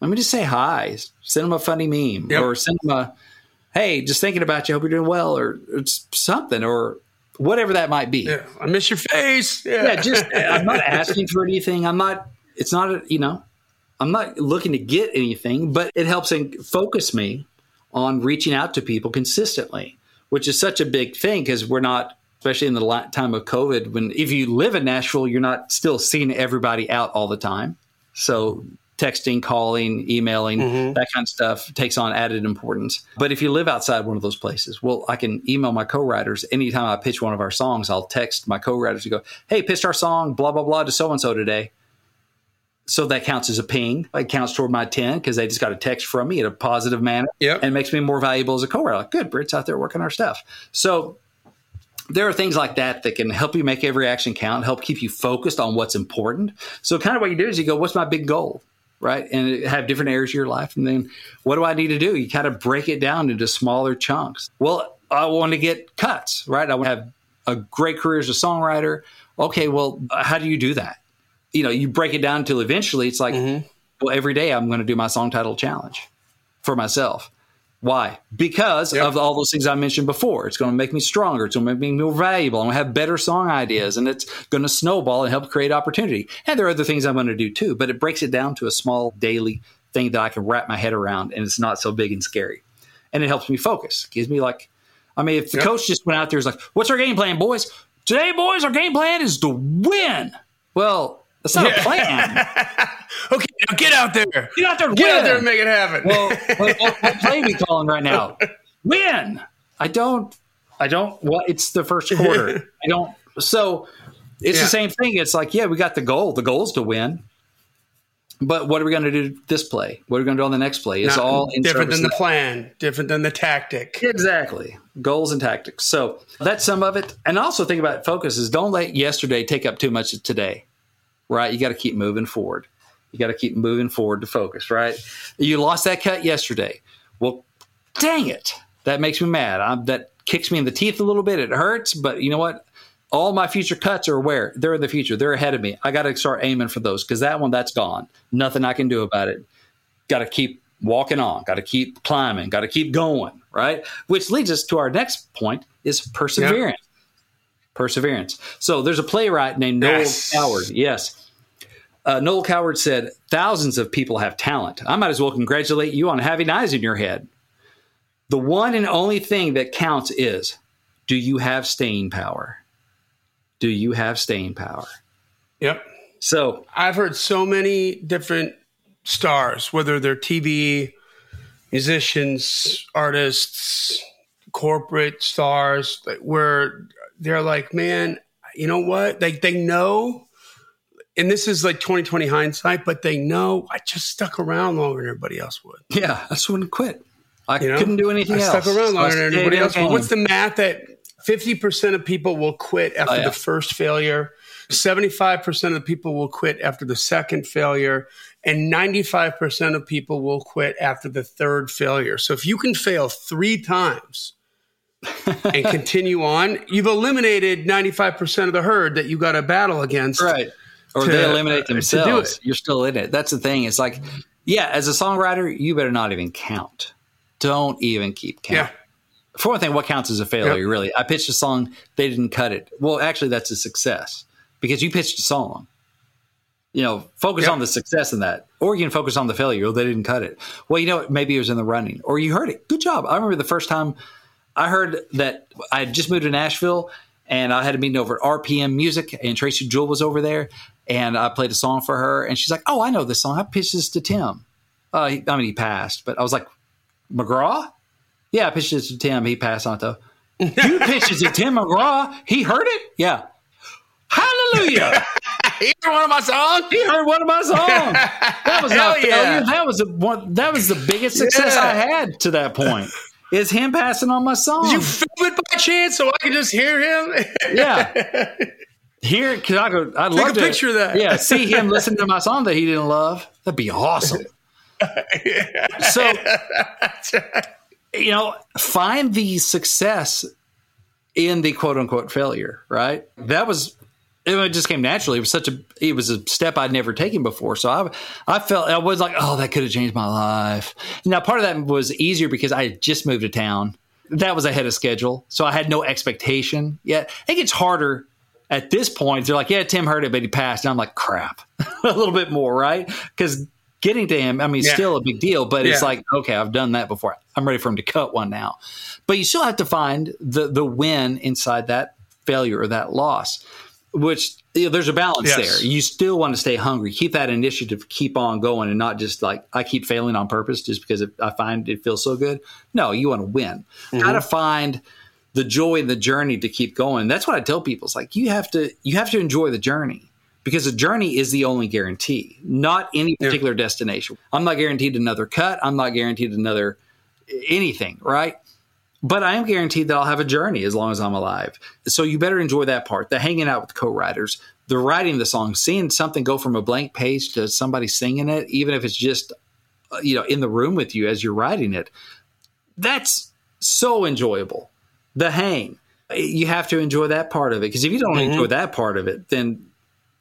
Let me just say hi, send them a funny meme or send them a, hey, just thinking about you. Hope you're doing well, or something, or whatever that might be. Yeah, I miss your face. Yeah, just I'm not asking for anything. I'm not looking to get anything, but it helps focus me on reaching out to people consistently, which is such a big thing because we're not, especially in the time of COVID, when if you live in Nashville, you're not still seeing everybody out all the time. So texting, calling, emailing, that kind of stuff takes on added importance. But if you live outside one of those places, well, I can email my co-writers. Anytime I pitch one of our songs, I'll text my co-writers and go, hey, pitched our song, blah, blah, blah, to so-and-so today. So that counts as a ping. It counts toward my 10 because they just got a text from me in a positive manner. Yep. And it makes me more valuable as a co-writer. Like, good, Britt's out there working our stuff. So there are things like that that can help you make every action count, help keep you focused on what's important. So kind of what you do is you go, what's my big goal, right? And have different areas of your life. And then what do I need to do? You kind of break it down into smaller chunks. Well, I want to get cuts, right? I want to have a great career as a songwriter. Okay, well, how do you do that? You know, you break it down until eventually it's like, well, every day I'm going to do my song title challenge for myself. Why? Because of all those things I mentioned before. It's going to make me stronger. It's going to make me more valuable. I'm going to have better song ideas, and it's going to snowball and help create opportunity. And there are other things I'm going to do too, but it breaks it down to a small daily thing that I can wrap my head around, and it's not so big and scary. And it helps me focus. It gives me like, I mean, if the coach just went out there and was like, what's our game plan, boys? Today, boys, our game plan is to win. Well, that's not a plan. Okay, now get out there. Get out there and win. Get out there and make it happen. Well, what play are we calling right now? Win. Well, it's the first quarter. So it's the same thing. It's like, yeah, we got the goal. The goal is to win. But what are we going to do this play? What are we going to do on the next play? It's all different than the plan, different than the tactic. Exactly. Goals and tactics. So that's some of it. And also think about focus is don't let yesterday take up too much of today. Right? You got to keep moving forward. You got to keep moving forward to focus, right? You lost that cut yesterday. Well, dang it. That makes me mad. That kicks me in the teeth a little bit. It hurts, but you know what? All my future cuts are where? They're in the future. They're ahead of me. I got to start aiming for those because that one, that's gone. Nothing I can do about it. Got to keep walking on. Got to keep climbing. Got to keep going, right? Which leads us to our next point is perseverance. Yep. Perseverance. So there's a playwright named Noel Coward. Yes. Noel Coward said, thousands of people have talent. I might as well congratulate you on having eyes in your head. The one and only thing that counts is, do you have staying power? Do you have staying power? Yep. So I've heard so many different stars, whether they're TV, musicians, artists, corporate stars where they're like, man, you know what? They know, and this is like 20/20 hindsight, but they know I just stuck around longer than everybody else would. Yeah, I just wouldn't quit. I couldn't do anything else. I stuck around longer than everybody else would. What's the math that 50% of people will quit after the first failure, 75% of people will quit after the second failure, and 95% of people will quit after the third failure. So if you can fail 3 times and continue on, you've eliminated 95% of the herd that you got to battle against. Right. Or they eliminate themselves. You're still in it. That's the thing. It's like, yeah, as a songwriter, you better not even count. Don't even keep count. Yeah. For one thing, what counts as a failure, really? I pitched a song, they didn't cut it. Well, actually, that's a success because you pitched a song. You know, focus on the success in that. Or you can focus on the failure. Well, they didn't cut it. Well, you know what? Maybe it was in the running. Or you heard it. Good job. I remember the first time I heard that I had just moved to Nashville and I had a meeting over at RPM Music and Tracy Jewell was over there and I played a song for her and she's like, oh, I know this song. I pitched this to Tim. He passed. But I was like, McGraw? Yeah, I pitched it to Tim. He passed on it, though. You pitched it to Tim McGraw? He heard it? Yeah. Hallelujah. He heard one of my songs? He heard one of my songs. That was not failure. That was the biggest success I had to that point. Is him passing on my song. Did you film it by chance so I could just hear him? Yeah. Hear it. I'd love to. Take a picture of that. Yeah, see him listen to my song that he didn't love. That'd be awesome. So, you know, find the success in the quote unquote failure, right? That was, it just came naturally. It was a step I'd never taken before. So I felt, I was like, oh, that could have changed my life. Now, part of that was easier because I had just moved to town. That was ahead of schedule. So I had no expectation yet. It gets harder at this point. They're like, yeah, Tim heard it, but he passed. And I'm like, crap, a little bit more, right? Because getting to him, I mean, still a big deal, but it's like, okay, I've done that before. I'm ready for him to cut one now. But you still have to find the win inside that failure or that loss, which there's a balance there. You still want to stay hungry. Keep that initiative. Keep on going and not just like, I keep failing on purpose just because I find it feels so good. No, you want to win. Mm-hmm. Got to find the joy in the journey to keep going. That's what I tell people. It's like, you have to enjoy the journey. Because a journey is the only guarantee, not any particular destination. I'm not guaranteed another cut. I'm not guaranteed another anything, right? But I am guaranteed that I'll have a journey as long as I'm alive. So you better enjoy that part, the hanging out with co-writers, the writing the song, seeing something go from a blank page to somebody singing it, even if it's just, you know, in the room with you as you're writing it. That's so enjoyable. The hang. You have to enjoy that part of it. Because if you don't enjoy that part of it, then...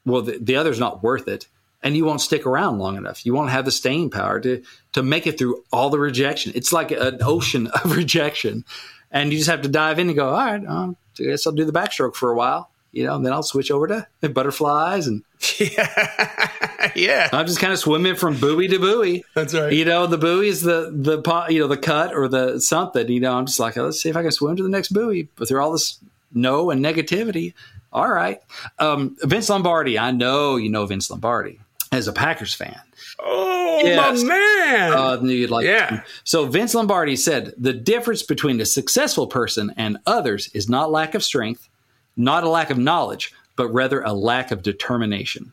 well, the other's not worth it, and you won't stick around long enough. You won't have the staying power to make it through all the rejection. It's like an ocean of rejection, and you just have to dive in and go, all right, I guess I'll do the backstroke for a while, you know, and then I'll switch over to the butterflies. And I'm just kind of swimming from buoy to buoy. That's right. You know, the buoy is the cut or the something, you know, I'm just like, oh, let's see if I can swim to the next buoy. But through all this no and negativity. All right. Vince Lombardi. I know you know Vince Lombardi as a Packers fan. Oh, yes. My man. You'd like to. So Vince Lombardi said, the difference between a successful person and others is not lack of strength, not a lack of knowledge, but rather a lack of determination.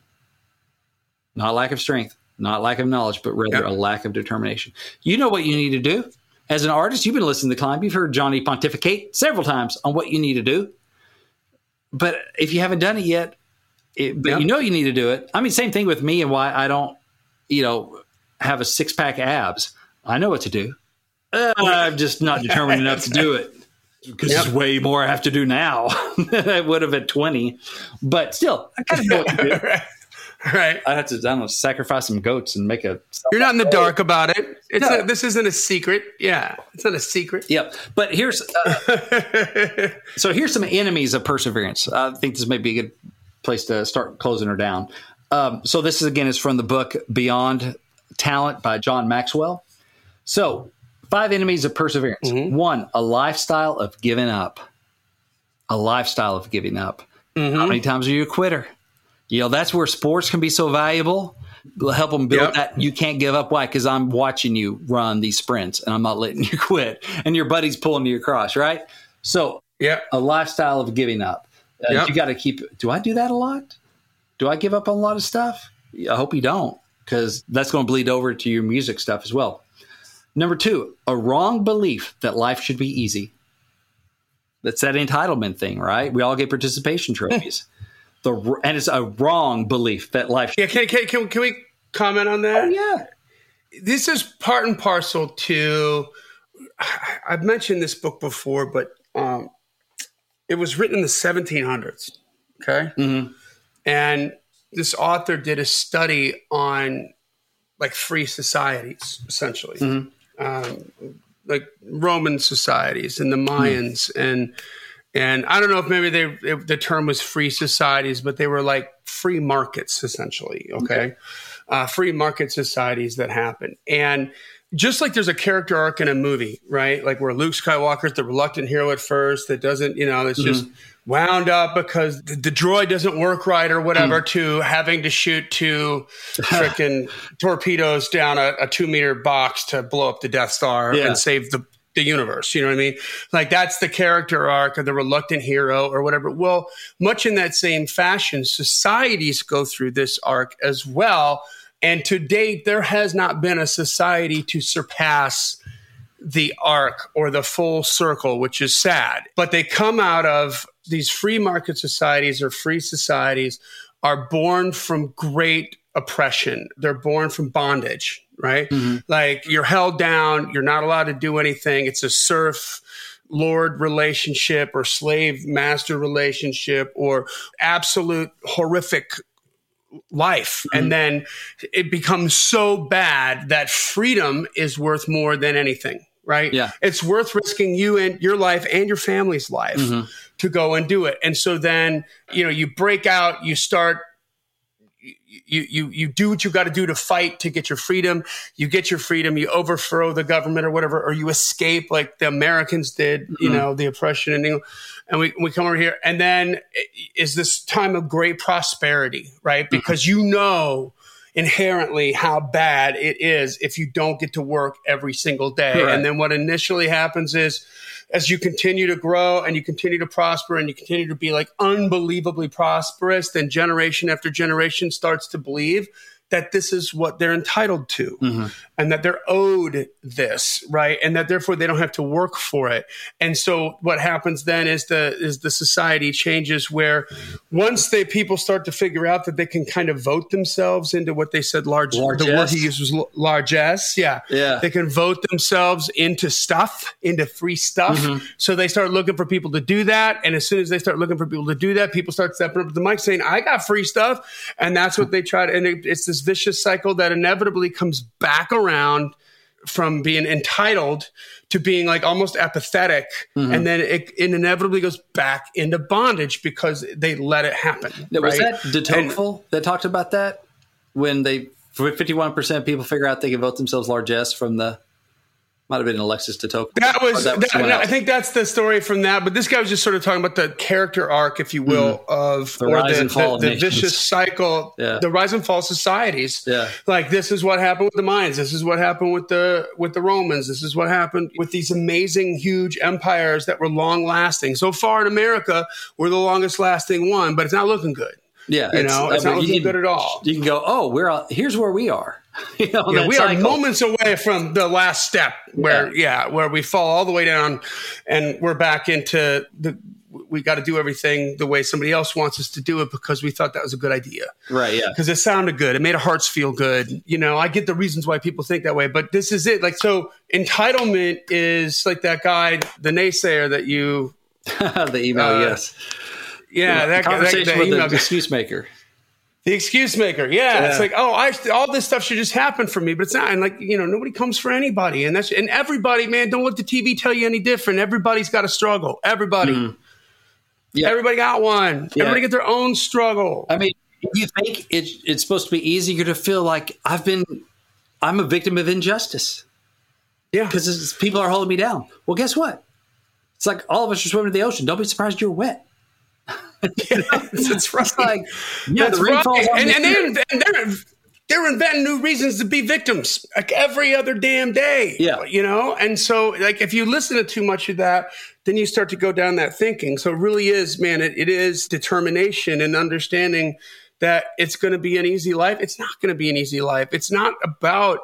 Not lack of strength, not lack of knowledge, but rather a lack of determination. You know what you need to do. As an artist, you've been listening to The Climb. You've heard Johnny pontificate several times on what you need to do. But if you haven't done it yet, you know you need to do it. I mean, same thing with me and why I don't, you know, have a 6-pack abs. I know what to do. I'm just not determined enough to do it because there's way more I have to do now than I would have at 20. But still, I kind of know what to do. Right. I don't know, sacrifice some goats and make a... You're not in the dark about it. This isn't a secret. Yeah. It's not a secret. Yep. But here's... so here's some enemies of perseverance. I think this may be a good place to start closing her down. So this is, again, is from the book Beyond Talent by John Maxwell. So 5 enemies of perseverance. Mm-hmm. 1, a lifestyle of giving up. A lifestyle of giving up. Mm-hmm. How many times are you a quitter? You know, that's where sports can be so valuable help them build that. You can't give up. Why? Because I'm watching you run these sprints and I'm not letting you quit. And your buddy's pulling you across, right? So a lifestyle of giving up. You got to keep – do I do that a lot? Do I give up on a lot of stuff? I hope you don't, because that's going to bleed over to your music stuff as well. Number two, a wrong belief that life should be easy. That's that entitlement thing, right? We all get participation trophies. And it's a wrong belief that life should be easy. Yeah, can we comment on that? Oh, yeah. This is part and parcel to – I've mentioned this book before, but it was written in the 1700s, okay? Mm-hmm. And this author did a study on like free societies, essentially, mm-hmm. Like Roman societies and the Mayans, mm-hmm. and I don't know if maybe the term was free societies, but they were like free markets, essentially. Okay, free market societies that happened, and just like there's a character arc in a movie, right? Like where Luke Skywalker's the reluctant hero at first that doesn't, you know, that's mm-hmm. just wound up because the droid doesn't work right or whatever, to having to shoot two freaking torpedoes down a 2-meter box to blow up the Death Star and save the universe. You know what I mean? Like that's the character arc of the reluctant hero or whatever. Well, much in that same fashion, societies go through this arc as well. And to date, there has not been a society to surpass the arc or the full circle, which is sad. But they come out of these free market societies, or free societies are born from great oppression. They're born from bondage, right? Mm-hmm. Like you're held down. You're not allowed to do anything. It's a serf lord relationship or slave master relationship or absolute horrific life. Mm-hmm. And then it becomes so bad that freedom is worth more than anything, right? Yeah. It's worth risking you and your life and your family's life mm-hmm. to go and do it. And so then, you know, you break out, you start, you do what you got to do to fight to get your freedom. You get your freedom, you overthrow the government or whatever, or you escape like the Americans did, mm-hmm. you know, the oppression in England. And we come over here, and then is this time of great prosperity, right? Because mm-hmm. you know inherently how bad it is if you don't get to work every single day. Correct. And then what initially happens is as you continue to grow and you continue to prosper and you continue to be like unbelievably prosperous, then generation after generation starts to believe that this is what they're entitled to mm-hmm. and that they're owed this, right? And that therefore they don't have to work for it. And so what happens then is the society changes where once people start to figure out that they can kind of vote themselves into what they said largesse. The word he used was largesse. Yeah. They can vote themselves into stuff, into free stuff. Mm-hmm. So they start looking for people to do that. And as soon as they start looking for people to do that, people start stepping up to the mic saying, I got free stuff. And that's what they try to, and it's this vicious cycle that inevitably comes back around from being entitled to being like almost apathetic. Mm-hmm. And then it inevitably goes back into bondage because they let it happen. Now, right? Was that de Tocqueville that talked about that? When 51% of people figure out they can vote themselves largesse from the... Might have been Alexis de Tocqueville. I think that's the story from that. But this guy was just sort of talking about the character arc, if you will, mm-hmm. of the vicious cycle, the rise and fall societies. Yeah. Like this is what happened with the Mayans. This is what happened with the Romans. This is what happened with these amazing, huge empires that were long lasting. So far in America, we're the longest lasting one, but it's not looking good. Yeah, it's not looking good at all. You can go, here's where we are. We are moments away from the last step where we fall all the way down and we're back into we got to do everything the way somebody else wants us to do it because we thought that was a good idea. Right. Yeah. Because it sounded good. It made our hearts feel good. You know, I get the reasons why people think that way, but this is it. Like, so entitlement is like that guy, the naysayer that you, the email. Yes. Yeah. That conversation with the excuse maker. The excuse maker. Yeah. It's like, all this stuff should just happen for me, but it's not. And like, you know, nobody comes for anybody. And everybody, man, don't let the TV tell you any different. Everybody's got a struggle. Everybody. Mm. Yeah. Everybody got one. Yeah. Everybody get their own struggle. I mean, you think it's supposed to be easier to feel like I'm a victim of injustice. Yeah. Because people are holding me down. Well, guess what? It's like all of us are swimming in the ocean. Don't be surprised you're wet. Yeah, it's right. It's like, yeah, the rain falls on me. And They're inventing new reasons to be victims, like every other damn day. Yeah. You know? And so, like, if you listen to too much of that, then you start to go down that thinking. So it really is, man, it is determination and understanding that it's going to be an easy life. It's not going to be an easy life. It's not about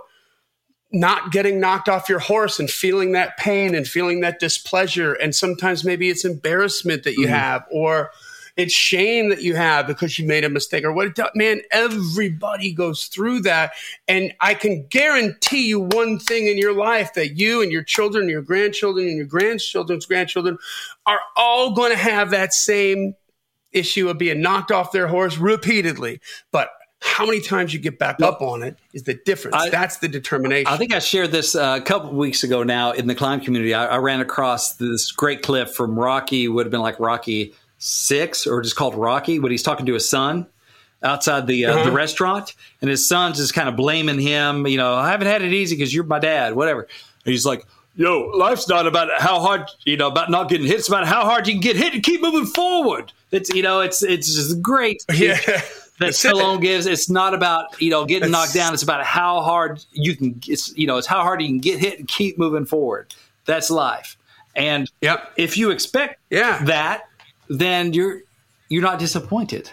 not getting knocked off your horse and feeling that pain and feeling that displeasure. And sometimes maybe it's embarrassment that you have, or it's shame that you have because you made a mistake, or what, man, everybody goes through that. And I can guarantee you one thing in your life, that you and your children, your grandchildren, and your grandchildren's grandchildren are all going to have that same issue of being knocked off their horse repeatedly. But how many times you get back up on it is the difference. That's the determination. I think I shared this a couple of weeks ago now in the climb community. I ran across this great clip from Rocky, would have been like Rocky 6 or just called Rocky, but he's talking to his son outside the restaurant, and his son's just kind of blaming him. You know, I haven't had it easy because you're my dad, whatever. And he's like, yo, life's not about how hard, you know, about not getting hit. It's about how hard you can get hit and keep moving forward. It's, you know, it's just great. Yeah. That Stallone gives. It's not about, you know, getting knocked down. It's about how hard you can, it's how hard you can get hit and keep moving forward. That's life. And if you expect that, then you're not disappointed.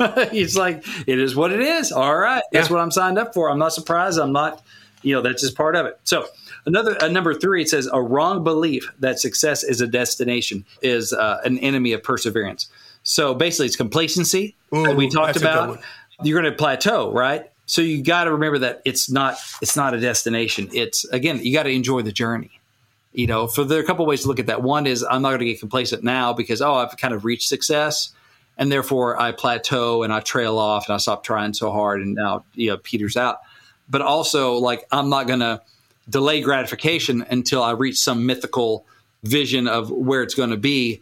It's like, it is what it is. All right. That's what I'm signed up for. I'm not surprised. I'm not, that's just part of it. So number 3, it says a wrong belief that success is a destination is an enemy of perseverance. So basically it's complacency that we talked about. You're going to plateau, right? So you got to remember that it's not a destination. It's, again, you got to enjoy the journey. So there are a couple ways to look at that. One is I'm not going to get complacent now because, I've kind of reached success, and therefore I plateau and I trail off and I stop trying so hard, and now, peters out. But also, like, I'm not going to delay gratification until I reach some mythical vision of where it's going to be.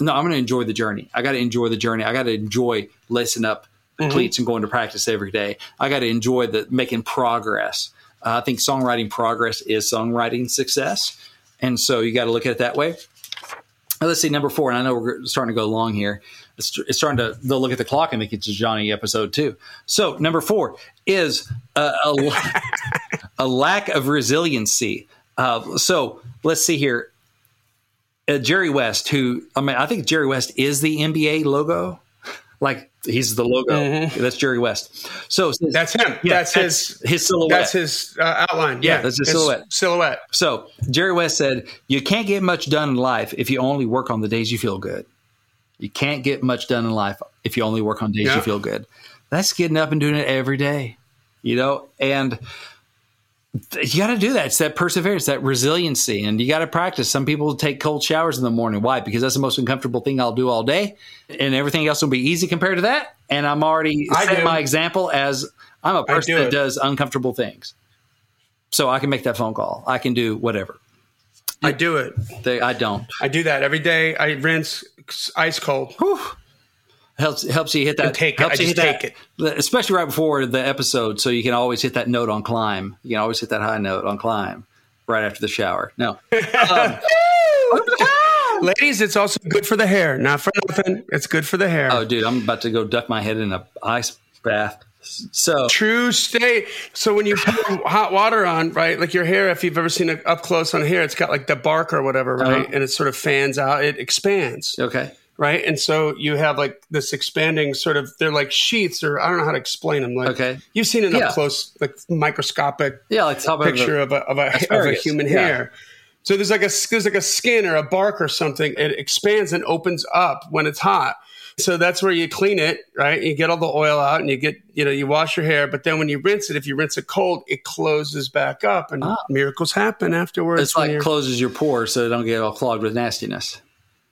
No, I'm going to enjoy the journey. I got to enjoy the journey. I got to enjoy lacing up the cleats and going to practice every day. I got to enjoy making progress. I think songwriting progress is songwriting success. And so you got to look at it that way. Let's see, number 4, and I know we're starting to go long here. It's starting to, they'll look at the clock and think it's a Johnny episode too. So number 4 is a lack of resiliency. So let's see here. Jerry West, I think Jerry West is the NBA logo. Like, he's the logo. That's Jerry West. So that's him. Yeah, that's his silhouette. That's his outline. Yeah, that's his silhouette. So Jerry West said, "You can't get much done in life if you only work on the days you feel good. You can't get much done in life if you only work on days you feel good." That's getting up and doing it every day, and you got to do that. It's that perseverance, that resiliency, and you got to practice. Some people take cold showers in the morning. Why? Because that's the most uncomfortable thing I'll do all day, and everything else will be easy compared to that. And I'm already setting my example as I'm a person that does uncomfortable things. So I can make that phone call. I can do whatever. I do it. I don't. I do that every day. I rinse ice cold. Whew. Helps you hit that. Take it, especially right before the episode, so you can always hit that note on climb. You can always hit that high note on climb right after the shower. No, ladies, it's also good for the hair. Not for nothing, it's good for the hair. Oh, dude, I'm about to go duck my head in an ice bath. So true state. So when you put hot water on, right, like your hair, if you've ever seen it up close on hair, it's got like the bark or whatever, right, and it sort of fans out. It expands. Okay. Right. And so you have like this expanding sort of, they're like sheets, or I don't know how to explain them. Like, you've seen an up close, like microscopic picture of a human hair. So there's like a skin or a bark or something. It expands and opens up when it's hot. So that's where you clean it, right? You get all the oil out and you get, you wash your hair. But then when you rinse it, if you rinse it cold, it closes back up, and miracles happen afterwards. It's like closes your pores so they don't get all clogged with nastiness.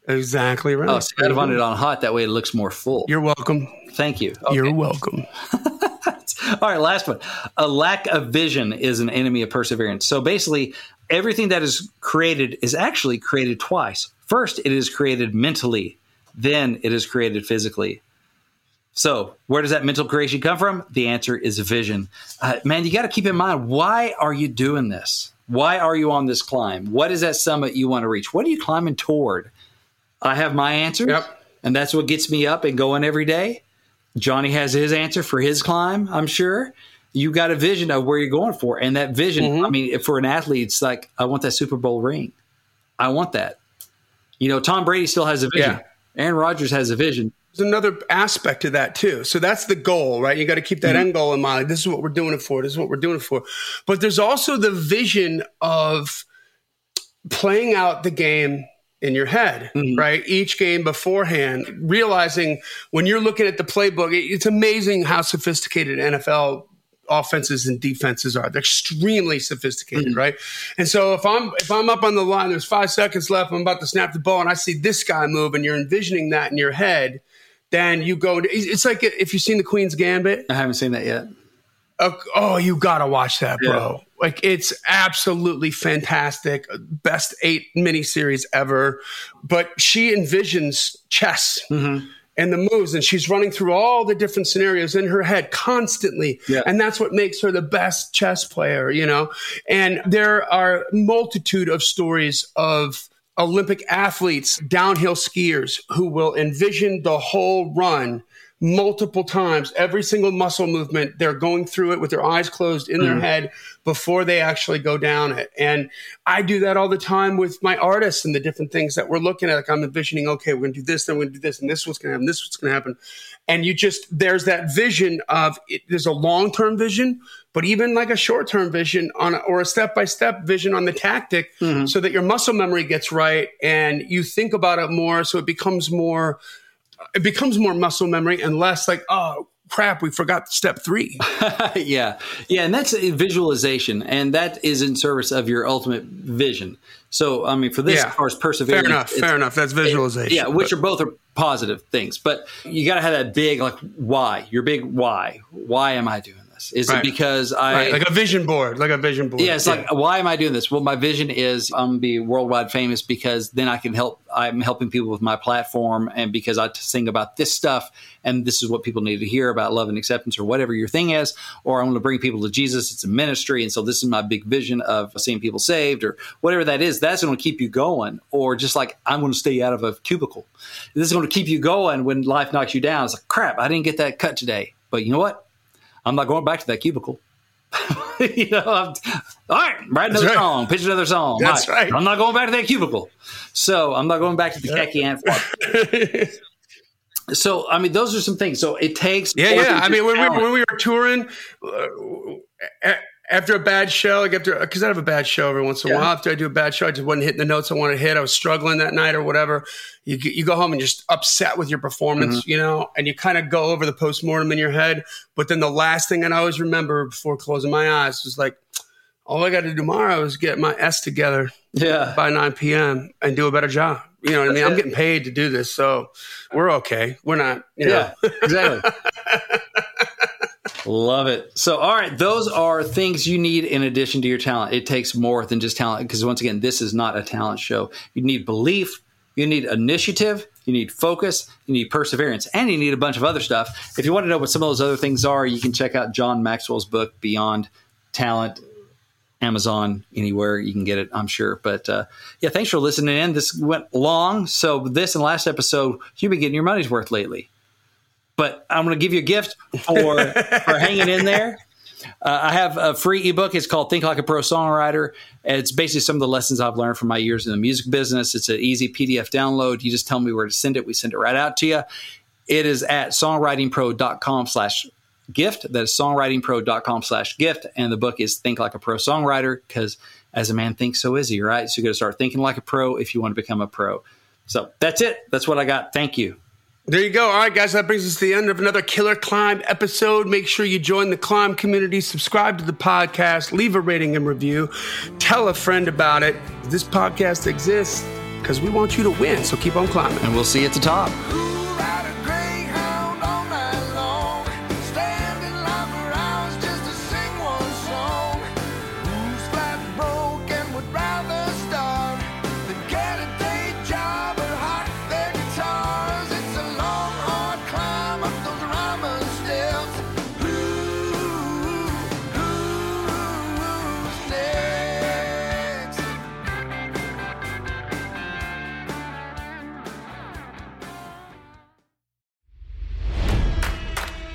Exactly right. Oh, so I want it on hot. That way it looks more full. You're welcome. Thank you. Okay. You're welcome. All right, last one. A lack of vision is an enemy of perseverance. So basically, everything that is created is actually created twice. First, it is created mentally. Then it is created physically. So where does that mental creation come from? The answer is vision. Man, you got to keep in mind, why are you doing this? Why are you on this climb? What is that summit you want to reach? What are you climbing toward? I have my answers, and that's what gets me up and going every day. Johnny has his answer for his climb, I'm sure. you got a vision of where you're going for. And that vision, I mean, for an athlete, it's like, I want that Super Bowl ring. I want that. You know, Tom Brady still has a vision. Yeah. Aaron Rodgers has a vision. There's another aspect to that too. So that's the goal, right? You got to keep that end goal in mind. This is what we're doing it for. This is what we're doing it for. But there's also the vision of playing out the game in your head, right? Each game beforehand, realizing when you're looking at the playbook, it's amazing how sophisticated NFL offenses and defenses are. They're extremely sophisticated, right? And so if I'm up on the line, there's 5 seconds left, I'm about to snap the ball, and I see this guy move, and you're envisioning that in your head, then you go. It's like if you've seen The Queen's Gambit. I haven't seen that yet. Oh, you got to watch that, bro. Yeah. Like, it's absolutely fantastic. Best 8 miniseries ever. But she envisions chess and the moves, and she's running through all the different scenarios in her head constantly. Yeah. And that's what makes her the best chess player, you know? And there are a multitude of stories of Olympic athletes, downhill skiers, who will envision the whole run multiple times, every single muscle movement. They're going through it with their eyes closed in their head before they actually go down it. And I do that all the time with my artists and the different things that we're looking at. Like, I'm envisioning, okay, we're going to do this, then we're going to do this, and this one's going to happen, this one's going to happen. And you just, there's that vision of it. There's a long-term vision, but even like a short-term vision or a step-by-step vision on the tactic so that your muscle memory gets right and you think about it more, so it becomes more muscle memory and less like, oh, crap, we forgot step 3. Yeah. Yeah. And that's a visualization. And that is in service of your ultimate vision. So, I mean, for this, as far as perseverance. Fair enough. That's visualization. Which are both positive things. But you got to have that big, like, why. Your big why. Why am I doing this? Is it because I... Right. Like a vision board. Yeah. It's like, why am I doing this? Well, my vision is I'm going to be worldwide famous, because then I can help. I'm helping people with my platform, and because I sing about this stuff, and this is what people need to hear about love and acceptance, or whatever your thing is, or I want to bring people to Jesus. It's a ministry. And so this is my big vision of seeing people saved, or whatever that is. That's going to keep you going. Or just like, I'm going to stay out of a cubicle. This is going to keep you going when life knocks you down. It's like, crap, I didn't get that cut today. But you know what? I'm not going back to that cubicle. You know, write another song, pitch another song. That's right. I'm not going back to that cubicle. So I'm not going back to the khaki ant farm. So, I mean, those are some things. So it takes. Yeah. I mean, when we were touring after a bad show, because I have a bad show every once in a while. After I do a bad show, I just wasn't hitting the notes I wanted to hit. I was struggling that night or whatever. You go home and just upset with your performance, you know, and you kind of go over the postmortem in your head. But then the last thing I always remember before closing my eyes was like, all I got to do tomorrow is get my S together by 9 p.m. and do a better job. You know what I mean? I'm getting paid to do this, so we're okay. We're not, you know. Exactly. Love it. So, all right, those are things you need in addition to your talent. It takes more than just talent, because once again, this is not a talent show. You need belief, you need initiative, you need focus, you need perseverance, and you need a bunch of other stuff. If you want to know what some of those other things are, you can check out John Maxwell's book, Beyond Talent. Amazon, anywhere you can get it, I'm sure. But yeah, thanks for listening in. This went long. So this and last episode, you've been getting your money's worth lately. But I'm going to give you a gift for hanging in there. I have a free ebook. It's called Think Like a Pro Songwriter. It's basically some of the lessons I've learned from my years in the music business. It's an easy PDF download. You just tell me where to send it. We send it right out to you. It is at songwritingpro.com/gift. That is songwritingpro.com/gift. And the book is Think Like a Pro Songwriter, because as a man thinks, so is he, right? So you got to start thinking like a pro if you want to become a pro. So that's it. That's what I got. Thank you. There you go. All right, guys, that brings us to the end of another Killer Climb episode. Make sure you join the Climb community, subscribe to the podcast, leave a rating and review, tell a friend about it. This podcast exists because we want you to win. So keep on climbing. And we'll see you at the top.